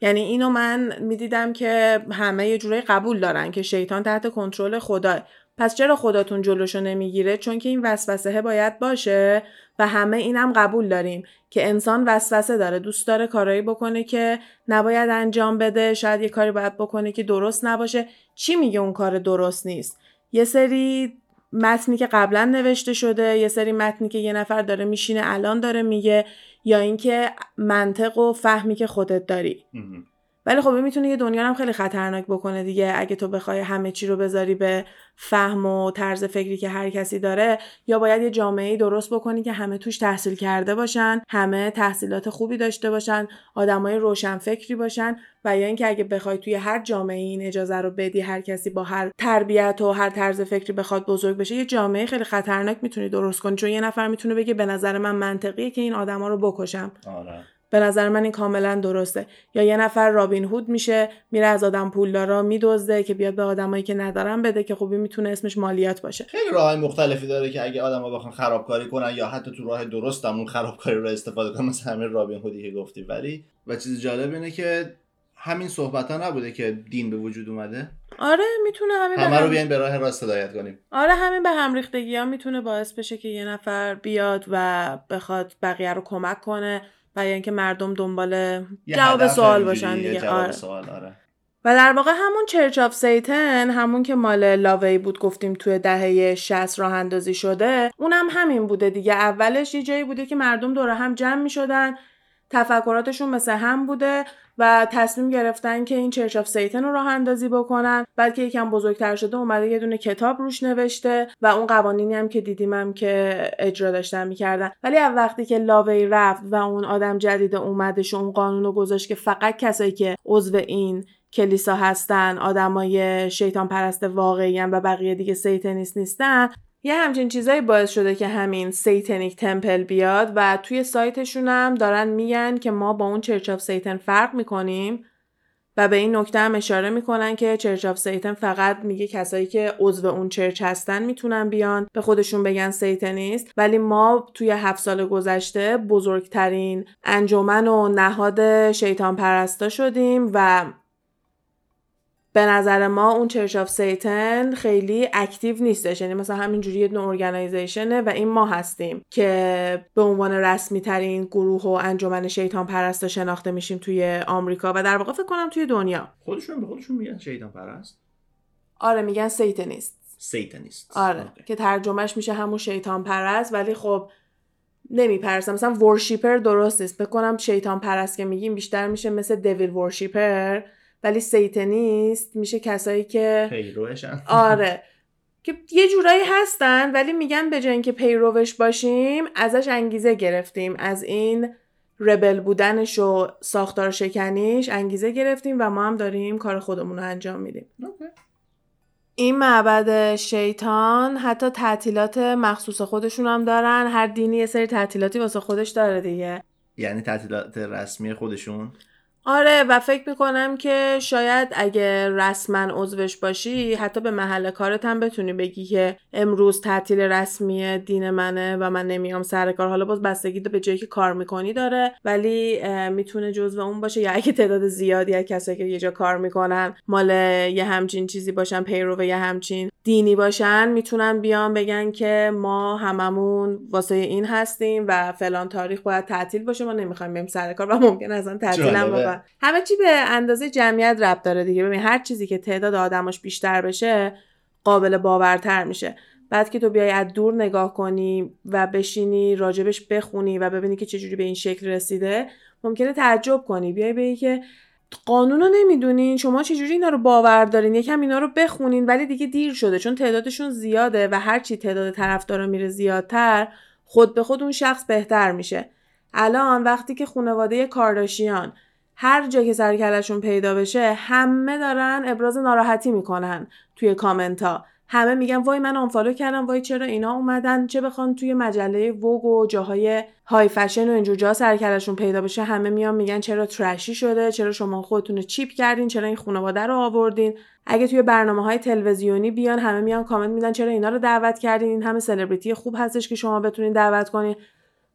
یعنی اینو من میدیدم که همه یه جوری قبول دارن که شیطان تحت کنترل خداه. پس چرا خداتون جلوشو نمیگیره؟ چون که این وسوسه باید باشه و همه اینم قبول داریم که انسان وسوسه داره، دوست داره کارایی بکنه که نباید انجام بده، شاید یه کاری باید بکنه که درست نباشه. چی میگه اون کار درست نیست؟ یه سری متنی که قبلا نوشته شده، یه سری متنی که یه نفر داره میشینه الان داره میگه، یا اینکه منطق و فهمی که خودت داری. ولی خب میتونه یه دنیا هم خیلی خطرناک بکنه دیگه، اگه تو بخوای همه چی رو بذاری به فهم و طرز فکری که هر کسی داره. یا باید یه جامعه‌ای درست بکنی که همه توش تحصیل کرده باشن، همه تحصیلات خوبی داشته باشن، آدمای روشن فکری باشن. و یا اینکه اگه بخوای توی هر جامعه این اجازه رو بدی هر کسی با هر تربیت و هر طرز فکری بخواد بزرگ بشه، یه جامعه خیلی خطرناک میتونی درست کنی، چون یه نفر میتونه بگه به نظر من منطقیه که این آدما رو بکشم. آره. به نظر من این کاملا درسته. یا یه نفر رابین هود میشه، میره از آدم پولدارا میدزده که بیاد به آدمایی که ندارن بده، که خوبی میتونه اسمش مالیات باشه. خیلی راههای مختلفی داره که اگه آدما بخوان خرابکاری کنن یا حتی تو راه درستم اون خرابکاری رو استفاده کنن، مثلا همین رابین هودی که گفتی. ولی و چیز جالب اینه که همین صحبتا نبوده که دین به وجود اومده. آره میتونه همه رو بیان به راه راست هدایت کنیم. آره همین به هم ریختگی‌ها میتونه باعث بشه که یه نفر بیاد و بخواد بقیه رو کمک کنه، یعنی اینکه مردم دنبال جواب سوال باشن دیگه. آره. سوال آره. و در واقع همون چرچ آف سیتن، همون که مال لاوی بود گفتیم توی دهه 60 راه اندازی شده، اونم همین بوده دیگه. اولش یه جایی بوده که مردم دور هم جمع می‌شدن، تفکراتشون مثل هم بوده و تصمیم گرفتن که این چرچ آف سیتن رو راه اندازی بکنن. بعد که یکم بزرگتر شده اومده یه دونه کتاب روش نوشته و اون قوانینی هم که دیدیم هم که اجرا داشتن میکردن. ولی از وقتی که لاوی رفت و اون آدم جدید اومدش و اون قانون رو گذاشت که فقط کسایی که عضو این کلیسا هستن، آدمای شیطان پرست واقعی ان و بقیه دیگه سیتنیست نیستن، یه همچین چیزایی باعث شده که همین سیتنیک تمپل بیاد. و توی سایتشون هم دارن میگن که ما با اون چرچ آف سیتن فرق میکنیم و به این نکته هم اشاره میکنن که چرچ آف سیتن فقط میگه کسایی که عضو اون چرچ هستن میتونن بیان به خودشون بگن سیتنیست، ولی ما توی 7 سال گذشته بزرگترین انجمن و نهاد شیطان پرستا شدیم و به نظر ما اون چرچ آف سیتن خیلی اکتیو نیستش. یعنی مثلا همینجوری یه دونه ارگانایزیشنه و این ما هستیم که به عنوان رسمی ترین گروه و انجمن شیطان پرست شناخته میشیم توی آمریکا و در واقع فکر کنم توی دنیا. خودشون به خودشون میگن شیطان پرست؟ آره میگن سیتنیست. آره okay. که ترجمهش میشه همون شیطان پرست، ولی خب نمیپرستم. مثلا ورشیپر درست نیست، فکر کنم شیطان پرست که میگیم بیشتر میشه مثل دیویل ورشیپر، ولی سیتنیست میشه کسایی که پیروشن. آره که یه جورایی هستن، ولی میگن به جای اینکه پیروش باشیم ازش انگیزه گرفتیم، از این ربل بودنش و ساختار شکنیش انگیزه گرفتیم و ما هم داریم کار خودمون رو انجام میدیم. این معبد شیطان حتی تعطیلات مخصوص خودشون هم دارن، هر دینی یه سری تعطیلاتی واسه خودش داره دیگه. یعنی تعطیلات رسمی خودشون؟ آره و فکر میکنم که شاید اگه رسما عضوش باشی حتی به محل کارت هم بتونی بگی که امروز تعطیل رسمی دین منه و من نمیام سر کار. حالا باز بستگی به جایی که کار میکنی داره، ولی میتونه جزو اون باشه، یا اگه تعداد زیادی از کسایی که یه جا کار میکنن مال یه همچین چیزی باشن، پیرو یه همچین دینی باشن، میتونن بیان بگن که ما هممون واسه این هستیم و فلان تاریخ باید تعطیل باشه، ما نمیخوایم بریم سر کار و ممکن اصلا تعطیلم. همه چی به اندازه جمعیت ربط داره دیگه. ببین هر چیزی که تعداد آدماش بیشتر بشه قابل باورتر میشه. بعد که تو بیای از دور نگاه کنی و بشینی راجبش بخونی و ببینی که چجوری به این شکل رسیده، ممکنه تعجب کنی. بیای بگی که قانون رو نمیدونین شما، چجوری اینا رو باور دارین، یکم اینا رو بخونین. ولی دیگه دیر شده چون تعدادشون زیاده و هر چی تعداد طرفدارا میره زیادتر، خود به خود اون شخص بهتر میشه. الان وقتی که خانواده کارداشیان هر جا که سرکلشون پیدا بشه همه دارن ابراز ناراحتی میکنن توی کامنت ها. همه میگن وای من آنفالو کردم، وای چرا اینا اومدن. چه بخوان توی مجله ووگ و جاهای های فشن و اینجور جا سرکلشون پیدا بشه، همه میان میگن چرا ترشی شده، چرا شما خودتون رو چیپ کردین، چرا این خانواده رو آوردین. اگه توی برنامه‌های تلویزیونی بیان، همه میان کامنت میدن چرا اینا رو دعوت کردین، این همه سلبریتی خوب هستش که شما بتونین دعوت کنین.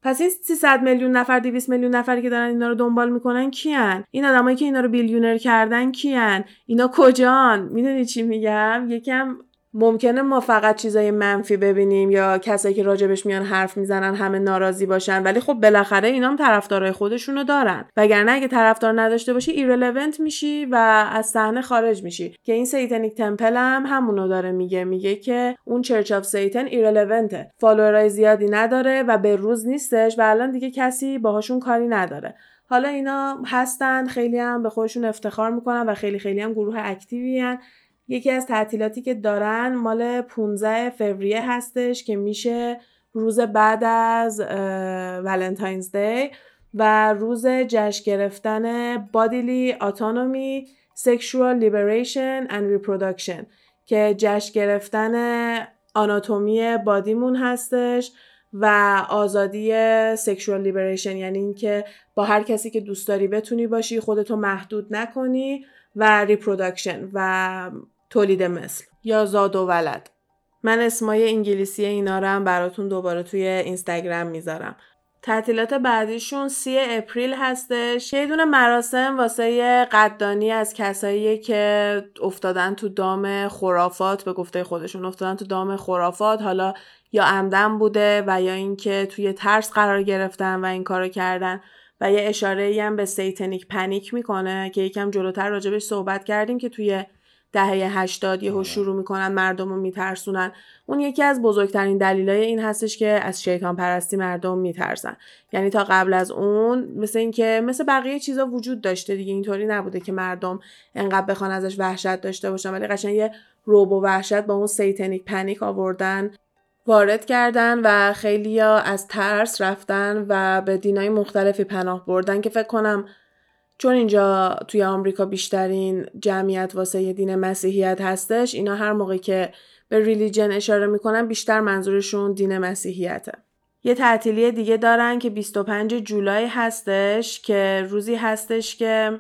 پس این 300 میلیون نفر 200 میلیون نفری که دارن اینا رو دنبال میکنن کیان؟ این آدمایی که اینا رو بیلیونر کردن کیان؟ اینا کجان؟ میدونی چی میگم؟ یکم ممکنه ما فقط چیزای منفی ببینیم یا کسایی که راجبش میان حرف میزنن همه ناراضی باشن، ولی خب بالاخره اینا هم طرفدارای خودشونو دارن. وگرنه اگه طرفدار نداشته باشی ایرلوونت میشی و از صحنه خارج میشی. که این سیتانیک تمپل هم همونو داره میگه که اون چرچ آف سیتن ایرلوونته، فالوورای زیادی نداره و به روز نیستش و الان دیگه کسی باهاشون کاری نداره. حالا اینا هستن، خیلی هم به خودشون افتخار میکنن و خیلی هم گروه اکتیوی ان. یکی از تعطیلاتی که دارن مال 15 فوریه هستش که میشه روز بعد از ولنتاینز دی و روز جشن گرفتن بادیلی اتونومی، سکشوال لیبریشن اند ریپروداکشن، که جشن گرفتن آناتومی بادیمون هستش و آزادی سکشوال لیبریشن، یعنی اینکه با هر کسی که دوست داری بتونی باشی، خودتو محدود نکنی، و ریپروداکشن و تولید مثل یا زاد و ولد. من اسمای انگلیسی اینا رو هم براتون دوباره توی اینستاگرام میذارم. تعطیلات بعدیشون 3 اپریل هستش. یه دونه مراسم واسه قدردانی از کسایی که افتادن تو دام خرافات، به گفته خودشون افتادن تو دام خرافات، حالا یا عمدن بوده و یا اینکه توی ترس قرار گرفتن و این کارو کردن. و یه اشاره‌ای هم به سیتانیک پنیک میکنه که یکم جلوتر راجبش صحبت کردیم که توی دهه 80 یهو شروع میکنن مردم رو میترسونن. اون یکی از بزرگترین دلایل این هستش که از شیطان پرستی مردم میترسن. یعنی تا قبل از اون مثل این که مثل بقیه چیزا وجود داشته دیگه، اینطوری نبوده که مردم انقدر بخوان ازش وحشت داشته باشن، ولی قشنگ یه رعب و وحشت با اون سیتانیک پنیک آوردن، وارد کردن و خیلی‌ها از ترس رفتن و به دینای مختلفی پناه بردن که فکر کنم چون اینجا توی آمریکا بیشترین جمعیت واسه یه دین مسیحیت هستش، اینا هر موقع که به ریلیجن اشاره میکنن بیشتر منظورشون دین مسیحیته. یه تعطیلی دیگه دارن که 25 جولای هستش که روزی هستش که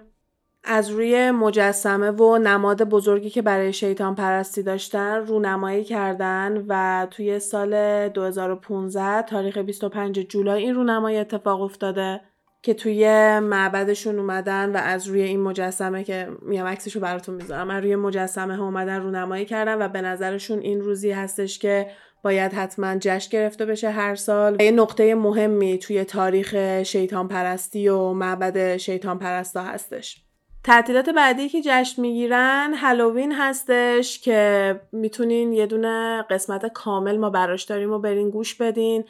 از روی مجسمه و نماد بزرگی که برای شیطان پرستی داشتن رونمایی کردن و توی سال 2015 تاریخ 25 جولای این رونمایی اتفاق افتاده که توی معبدشون اومدن و از روی این مجسمه که میام عکسشو براتون میذارم، از روی مجسمه ها اومدن رونمایی کردن و به نظرشون این روزی هستش که باید حتما جشن گرفته بشه هر سال. یه نقطه مهمی توی تاریخ شیطان پرستی و معبد شیطان پرستا هستش. تعطیلات بعدی که جشن میگیرن هالووین هستش که میتونین یه دونه قسمت کامل ما براش داریم و برین گوش بدین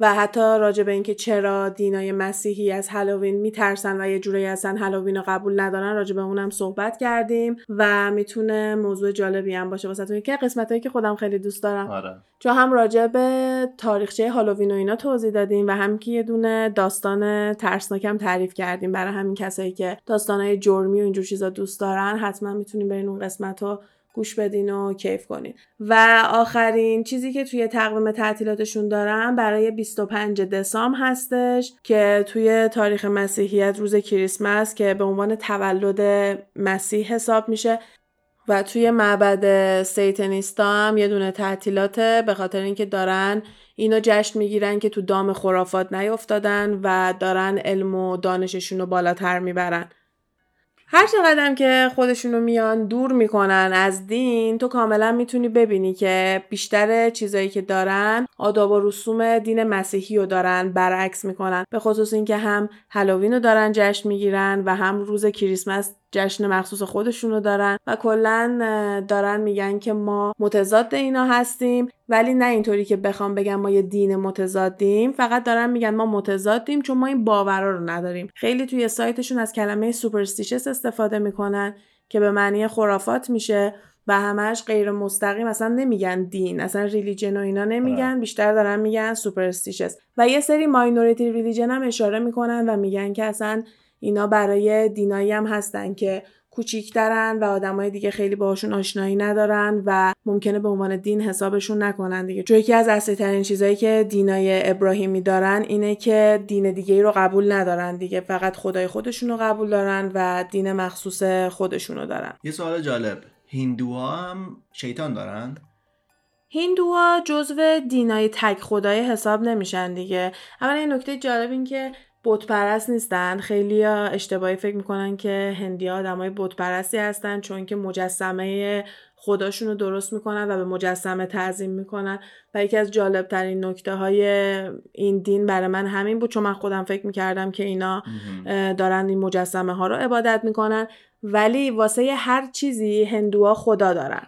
و حتی راجع به اینکه چرا دینای مسیحی از هالووین میترسن و یه جوری اصلا هالووین رو قبول ندارن، راجع به اونم صحبت کردیم و میتونه موضوع جالبی هم باشه واسهتون، که قسمتایی که خودم خیلی دوست دارم. آره. چون هم راجع به تاریخچه هالووین و اینا توضیح دادیم و هم که یه دونه داستان ترسناکم تعریف کردیم. برای همین کسایی که داستانای جرمی و اینجور چیزا دوست دارن حتما میتونین برین اون قسمتو گوش بدین و کیف کنین. و آخرین چیزی که توی تقویم تعطیلاتشون دارن برای 25 دسامبر هستش که توی تاریخ مسیحیت روز کریسمس که به عنوان تولد مسیح حساب میشه، و توی معبد سیتنیستا هم یه دونه تعطیلاته به خاطر اینکه دارن اینو جشن میگیرن که تو دام خرافات نیافتادن و دارن علم و دانششون رو بالاتر میبرن. هر چقدر که خودشونو میان دور میکنن از دین، تو کاملا میتونی ببینی که بیشتر چیزایی که دارن آداب و رسوم دین مسیحی رو دارن برعکس میکنن، به خصوص اینکه هم هالووین رو دارن جشن میگیرن و هم روز کریسمس جشن مخصوص خودشونو دارن و کلا دارن میگن که ما متضاد اینا هستیم، ولی نه اینطوری که بخوام بگم ما یه دین متضادیم، فقط دارن میگن ما متضادیم چون ما این باورا رو نداریم. خیلی توی سایتشون از کلمه سوپرستیشس استفاده میکنن که به معنی خرافات میشه و همش غیر مستقیم، اصلا نمیگن دین، اصلا ریلیجن و اینا نمیگن، بیشتر دارن میگن سوپرستیشس. و یه سری ماینوریتی ریلیجن هم اشاره میکنن و میگن که اصلا اینا برای دینایی هم هستن که کوچیک‌ترن و آدمای دیگه خیلی باهاشون آشنایی ندارن و ممکنه به عنوان دین حسابشون نکنن دیگه. چون یکی از اصلی ترین چیزایی که دینای ابراهیمی دارن اینه که دین دیگه‌ای رو قبول ندارن دیگه، فقط خدای خودشون رو قبول دارن و دین مخصوص خودشون رو دارن. یه سوال جالب، هندوها هم شیطان دارن؟ هندوها جزو دینای تک خدای حساب نمیشن دیگه. اما این نکته جالب این که بت پرست نیستن. خیلی اشتباهی فکر میکنن که هندی‌ها آدمای بت پرستی هستن چون که مجسمه خداشون رو درست میکنن و به مجسمه تعظیم میکنن. و یکی از جالب ترین نکته های این دین برای من همین بود، چون من خودم فکر میکردم که اینا دارن این مجسمه ها رو عبادت میکنن، ولی واسه هر چیزی هندوها خدا دارن.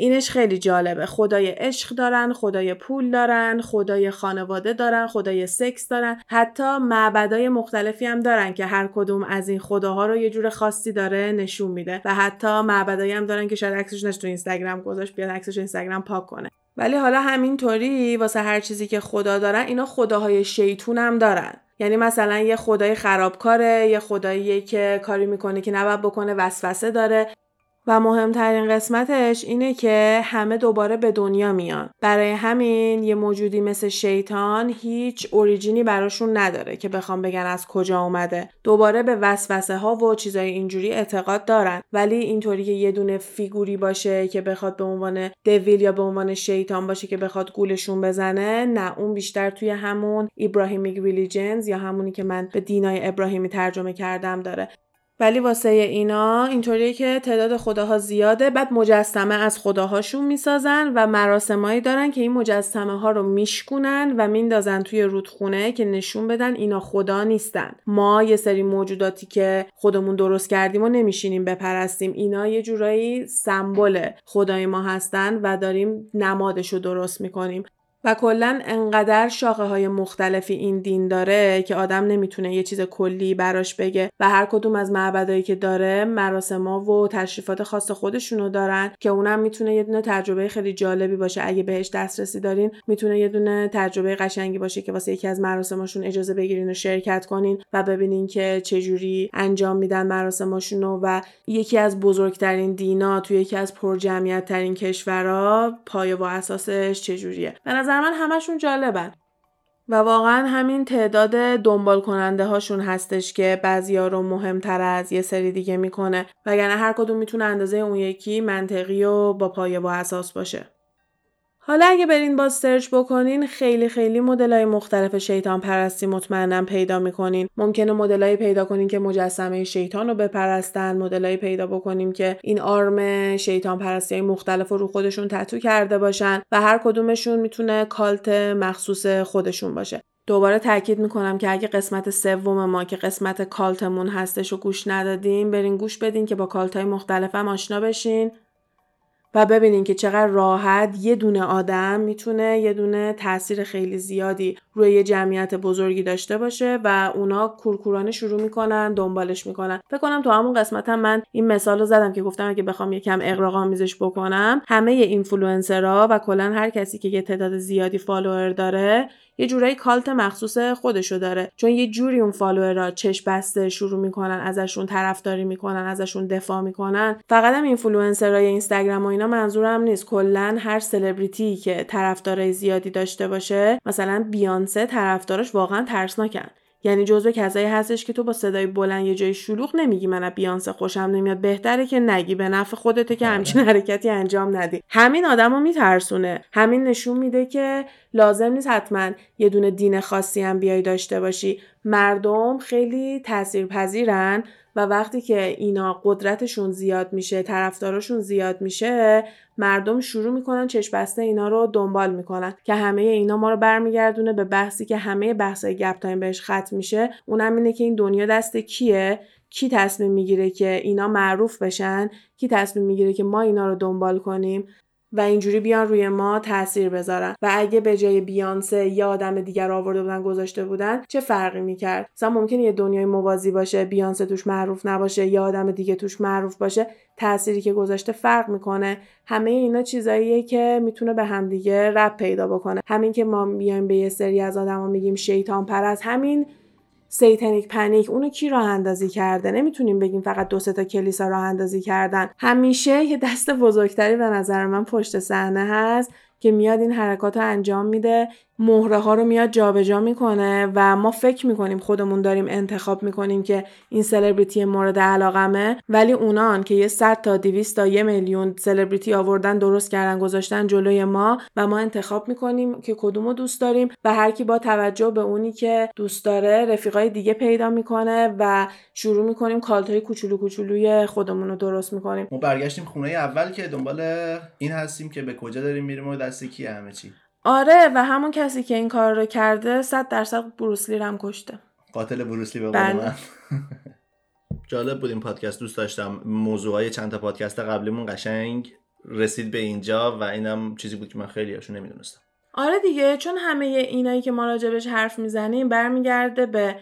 اینش خیلی جالبه، خدای عشق دارن، خدای پول دارن، خدای خانواده دارن، خدای سکس دارن، حتی معبدای مختلفی هم دارن که هر کدوم از این خداها رو یه جور خاصی داره نشون میده. و حتی معبدایی هم دارن که شاید عکسش نشه تو اینستاگرام گذاشت، بیان عکسش اینستاگرام پاک کنه. ولی حالا همینطوری واسه هر چیزی که خدا دارن، اینا خداهای شیطون هم دارن. یعنی مثلا یه خدای خرابکاره، یه خداییه که کاری میکنه که نباید بکنه، وسوسه داره. و مهمترین قسمتش اینه که همه دوباره به دنیا میان، برای همین یه موجودی مثل شیطان هیچ اوریجینی براشون نداره که بخوام بگن از کجا اومده. دوباره به وسوسه ها و چیزای اینجوری اعتقاد دارن، ولی اینطوری که یه دونه فیگوری باشه که بخواد به عنوان دویل یا به عنوان شیطان باشه که بخواد گولشون بزنه، نه، اون بیشتر توی همون ابراهیمیک ریلیجنز یا همونی که من به دینای ابراهیمی ترجمه کردم داره. ولی واسه اینا اینطوریه که تعداد خداها زیاده، بعد مجسمه از خداهاشون میسازن و مراسمایی دارن که این مجسمه ها رو میشکونن و میندازن توی رودخونه که نشون بدن اینا خدا نیستن. ما یه سری موجوداتی که خودمون درست کردیم و نمیشینیم بپرستیم، اینا یه جورایی سمبل خدای ما هستن و داریم نمادشو درست میکنیم. و کلن انقدر شاخه های مختلفی این دین داره که آدم نمیتونه یه چیز کلی براش بگه و هر کدوم از معبدایی که داره مراسما و تشریفات خاص خودشونو دارن که اونم میتونه یه دونه تجربه خیلی جالبی باشه. اگه بهش دسترسی دارین میتونه یه دونه تجربه قشنگی باشه که واسه یکی از مراسماشون اجازه بگیرین و شرکت کنین و ببینین که چجوری انجام میدن مراسماشونو. و یکی از بزرگترین دینا توی یکی از پرجمعیت ترین کشورها پایه و اساسش چجوریه. من همشون جالبن و واقعا همین تعداد دنبال کننده هاشون هستش که بعضیا رو مهمتر از یه سری دیگه میکنه، وگرنه هر کدوم میتونه اندازه اون یکی منطقی و با پایه و اساس باشه. حالا اگه برین باز سرچ بکنین خیلی خیلی مدلای مختلف شیطان پرستی مطمئناً پیدا میکنین. ممکنه مدلایی پیدا کنین که مجسمه شیطان رو بپرستن، مدلایی پیدا بکنیم که این آرم شیطان پرستی‌های مختلف رو خودشون تتو کرده باشن و هر کدومشون میتونه کالت مخصوص خودشون باشه. دوباره تاکید میکنم که اگه قسمت سوم ما که قسمت کالتمون هستش رو گوش ندادین، برین گوش بدین که با کالت‌های مختلف هم آشنا بشین و ببینین که چقدر راحت یه دونه آدم میتونه یه دونه تاثیر خیلی زیادی روی یه جمعیت بزرگی داشته باشه و اونا کورکورانه شروع میکنن دنبالش میکنن. فکر کنم تو همون قسمت هم من این مثال رو زدم که گفتم اگه بخوام یکم اغراق‌آمیزش بکنم، همه اینفلوئنسرها و کلا هر کسی که یه تعداد زیادی فالوور داره یه جورایی کالت مخصوص خودشو داره، چون یه جوری اون فالوورها چشم بسته شروع میکنن ازشون طرفداری میکنن، ازشون دفاع میکنن. فقط هم اینفلوئنسرای اینستاگرام و اینا منظورم نیست، کلا هر سلبریتی که طرفدارای زیادی داشته باشه. مثلا بیانسه طرفداراش واقعا ترسناکن، یعنی جزو کسایی هستش که تو با صدای بلند یه جای شلوغ نمیگی من از بیانسه خوشم نمیاد، بهتره که نگی، به نفع خودته که همچین حرکتی انجام ندی. همین آدمو میترسونه، همین نشون میده که لازم نیست حتما یه دونه دین خاصی هم بیای داشته باشی. مردم خیلی تاثیرپذیرن و وقتی که اینا قدرتشون زیاد میشه، طرفداراشون زیاد میشه، مردم شروع میکنن چشم بسته اینا رو دنبال میکنن، که همه اینا ما رو برمیگردونه به بحثی که همه بحثای گپ تایم بهش ختم میشه. اونم اینه که این دنیا دست کیه؟ کی تصمیم میگیره که اینا معروف بشن؟ کی تصمیم میگیره که ما اینا رو دنبال کنیم و اینجوری بیان روی ما تاثیر بذارن؟ و اگه به جای بیانسه یا آدم دیگر آورده بودن گذاشته بودن چه فرقی میکرد؟ مثلا ممکنه یه دنیای موازی باشه، بیانسه توش معروف نباشه یا آدم دیگه توش معروف باشه، تأثیری که گذاشته فرق میکنه. همه اینا چیزاییه که میتونه به هم دیگه ربط پیدا بکنه. همین که ما میایم به یه سری از آدما میگیم شیطان پرست، همین سیتانیک پنیک، اونو کی راه اندازی کرده؟ نمیتونیم بگیم فقط 2-3 تا کلیسا راه اندازی کردن. همیشه یه دست بزرگتری به نظر من پشت صحنه هست که میاد این حرکات رو انجام میده، مهره ها رو میاد جابجا میکنه و ما فکر میکنیم خودمون داریم انتخاب میکنیم که این سلبریتی مورد علاقمه، ولی اونان که یه 100 تا 200 تا 1 میلیون سلبریتی آوردن درست کردن گذاشتن جلوی ما و ما انتخاب میکنیم که کدومو دوست داریم و هر کی با توجه به اونی که دوست داره رفیقای دیگه پیدا میکنه و شروع میکنیم کالت های کوچولو کوچولوی خودمون رو درست میکنیم. ما برگشتیم خونه اول که دنبال این هستیم که به کجا داریم میریم و دستی کی همه چی. آره، و همون کسی که این کار رو کرده 100% بروسلی رو هم کشته. قاتل بروسلی به قول من. جالب بود این پادکست، دوست داشتم. موضوعهای چند تا پادکست قبلمون قشنگ رسید به اینجا و اینم چیزی بود که من خیلی هاشون نمیدونستم. آره دیگه، چون همه اینایی که ما راجبش حرف میزنیم برمیگرده به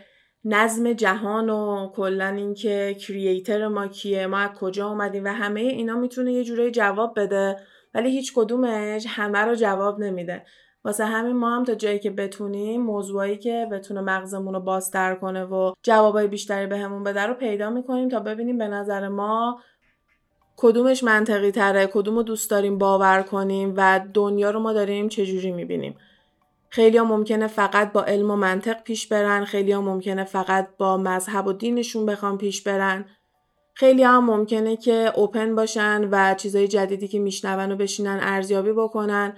نظم جهان و کلن این که کریئیتر ما کیه، ما از کجا اومدیم و همه اینا میتونه یه جوری جواب بده، ولی هیچ کدومش همه رو جواب نمیده. واسه همین ما هم تا جایی که بتونیم موضوعایی که بتونه مغزمون رو بازتر کنه و جوابای بیشتری بهمون بده رو پیدا میکنیم تا ببینیم به نظر ما کدومش منطقی تره، کدومو دوست داریم باور کنیم و دنیا رو ما داریم چجوری میبینیم. خیلی ها ممکنه فقط با علم و منطق پیش برن، خیلی ها ممکنه فقط با مذهب و دینشون بخوام پیش برن، خیلی هم ممکنه که اوپن باشن و چیزای جدیدی که میشنون و بشینن ارزیابی بکنن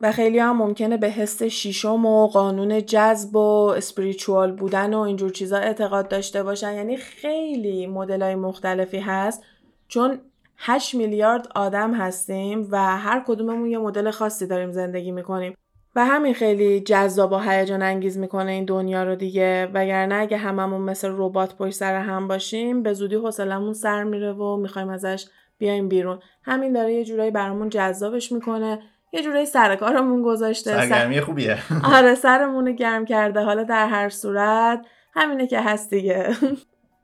و خیلی هم ممکنه به حس شیشم و قانون جذب و اسپریچوال بودن و اینجور چیزا اعتقاد داشته باشن. یعنی خیلی مدلای مختلفی هست، چون 8 میلیارد آدم هستیم و هر کدوممون یه مدل خاصی داریم زندگی میکنیم و همین خیلی جذاب و هیجان انگیز میکنه این دنیا رو دیگه. وگرنه اگه هممون مثل ربات پشت سر هم باشیم به زودی حوصله‌مون سر میره و میخوایم ازش بیایم بیرون. همین داره یه جورایی برامون جذابش میکنه، یه جورایی سر کارمون گذاشته. سرگرمی خوبیه. آره، سرمون گرم کرده. حالا در هر صورت همینه که هست دیگه.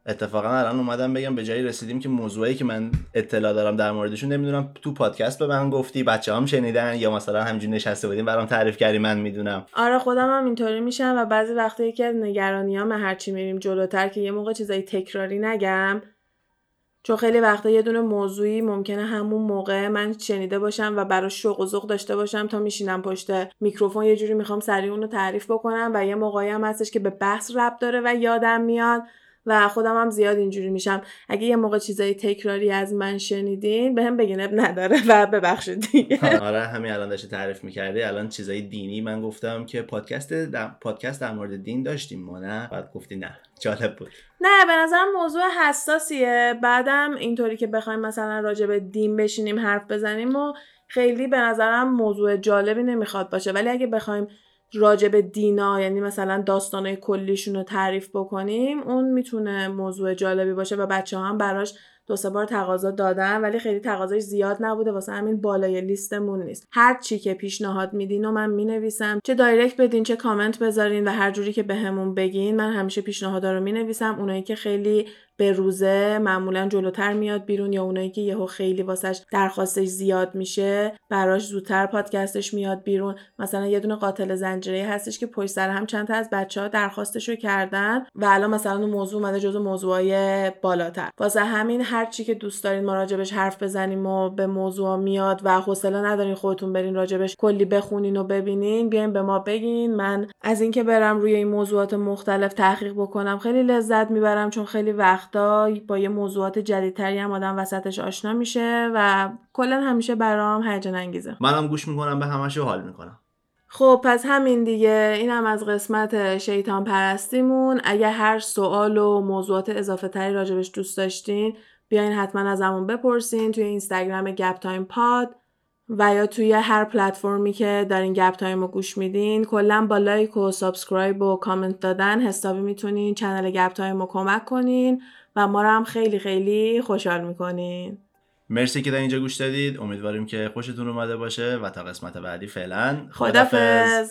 اتفاقا الان اومدم بگم به جایی رسیدیم که موضوعی که من اطلاع دارم در موردشون نمیدونم تو پادکست به من گفتی، بچه‌هام شنیدن، یا مثلا همینجوری نشسته بودیم برام تعریف کردی من میدونم. آره، خودم هم اینطوری میشم و بعضی وقتا یکی از نگرانیام هرچی میریم جلوتر که یه موقع چیزای تکراری نگم، چون خیلی وقتا یه دونه موضوعی ممکنه همون موقع من شنیده باشم و براش شوق و ذوق داشته باشم تا میشینم پشت میکروفون یه جوری میخوام سریع اون رو تعریف بکنم و یه موقعی هم هستش که به بحث ربط داره و یادم میاد و خودم هم زیاد اینجوری میشم. اگه یه موقع چیزای تکراری از من شنیدین بهم بگین، اب نداره و ببخشید دیگه. آره، همین الان داشتی تعریف میکردی. الان چیزای دینی من گفتم که پادکست در مورد دین داشتیم ما، نه؟ بعد گفتی نه. جالب بود. نه، به نظرم موضوع حساسیه. بعدم اینطوری که بخوایم مثلا راجع به دین بشینیم حرف بزنیم و خیلی به نظرم موضوع جالبی نمیخواد باشه. ولی اگه بخوایم راجع به دینا، یعنی مثلا داستانای کلیشون رو تعریف بکنیم، اون میتونه موضوع جالبی باشه و بچه‌ها هم براش دو سه بار تقاضا دادن ولی خیلی تقاضاش زیاد نبوده، واسه همین بالای لیستمون نیست. هر چی که پیشنهاد میدین و من مینویسم، چه دایرکت بدین چه کامنت بذارین و هر جوری که بهمون بگین، من همیشه پیشنهادا رو مینویسم. اونایی که خیلی به روزه معمولا جلوتر میاد بیرون، یا اونایی که یهو خیلی واسش درخواستش زیاد میشه براش زودتر پادکستش میاد بیرون. مثلا یه دونه قاتل زنجیره هستش که پشت سر هم چند تا از بچه‌ها درخواستشو کردن و الان مثلا اون موضوع اومده جزو موضوعای بالاتر. واسه همین هر چی که دوست دارین ما راجبش حرف بزنیم و به موضوع میاد و حوصله ندارین خودتون برین راجبش کلی بخونین و ببینین، بیاین به ما بگین. من از اینکه برم روی این موضوعات مختلف تحقیق بکنم خیلی لذت میبرم، چون خیلی وقتا با یه موضوعات جدیدتری هم آدم وسطش آشنا میشه و کلا همیشه برام هیجان انگیزه. منم گوش میکنم به همش و حال میکنم. خب پس همین دیگه، اینم از قسمت شیطان پرستیمون. اگه هر سوال و موضوعات اضافه تری راجبش دوست داشتین بیاین حتما ازمون بپرسین توی اینستاگرام گپ تایم پاد و یا توی هر پلتفرمی که دارین گپ تایم رو گوش میدین. کلا با لایک و سابسکرایب و کامنت دادن حسابی میتونین کانال گپ تایم رو کمک کنین و ما رو هم خیلی خیلی خوشحال میکنین. مرسی که تا اینجا گوش دادید. امیدواریم که خوشتون اومده باشه و تا قسمت بعدی فعلا خدافظ.